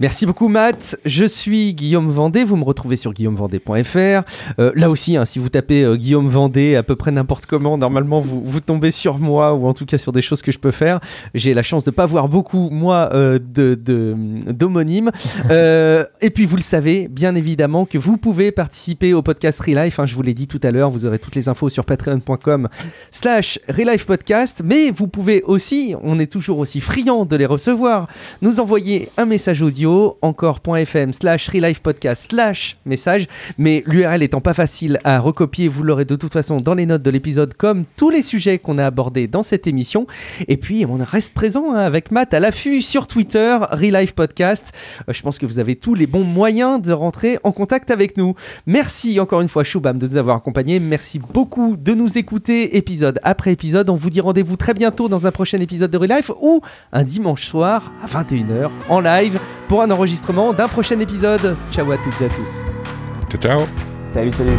Merci beaucoup Matt, je suis Guillaume Vendée, vous me retrouvez sur guillaumevendée.fr, là aussi si vous tapez Guillaume Vendée à peu près n'importe comment, normalement vous tombez sur moi ou en tout cas sur des choses que je peux faire. J'ai la chance de ne pas voir beaucoup moi d'homonymes et puis vous le savez bien évidemment que vous pouvez participer au podcast Relive, je vous l'ai dit tout à l'heure, vous aurez toutes les infos sur patreon.com/relivepodcast, mais vous pouvez aussi, on est toujours aussi friands de les recevoir, nous envoyer un message audio, encore.fm/relivepodcast/message, mais l'URL étant pas facile à recopier, vous l'aurez de toute façon dans les notes de l'épisode comme tous les sujets qu'on a abordés dans cette émission. Et puis on reste présent avec Matt à l'affût sur Twitter, Relive Podcast. Je pense que vous avez tous les bons moyens de rentrer en contact avec nous. Merci encore une fois Shubham de nous avoir accompagnés, merci beaucoup de nous écouter épisode après épisode. On vous dit rendez-vous très bientôt dans un prochain épisode de Relive ou un dimanche soir à 21h en live pour un enregistrement d'un prochain épisode. Ciao à toutes et à tous. Ciao, ciao. Salut, salut.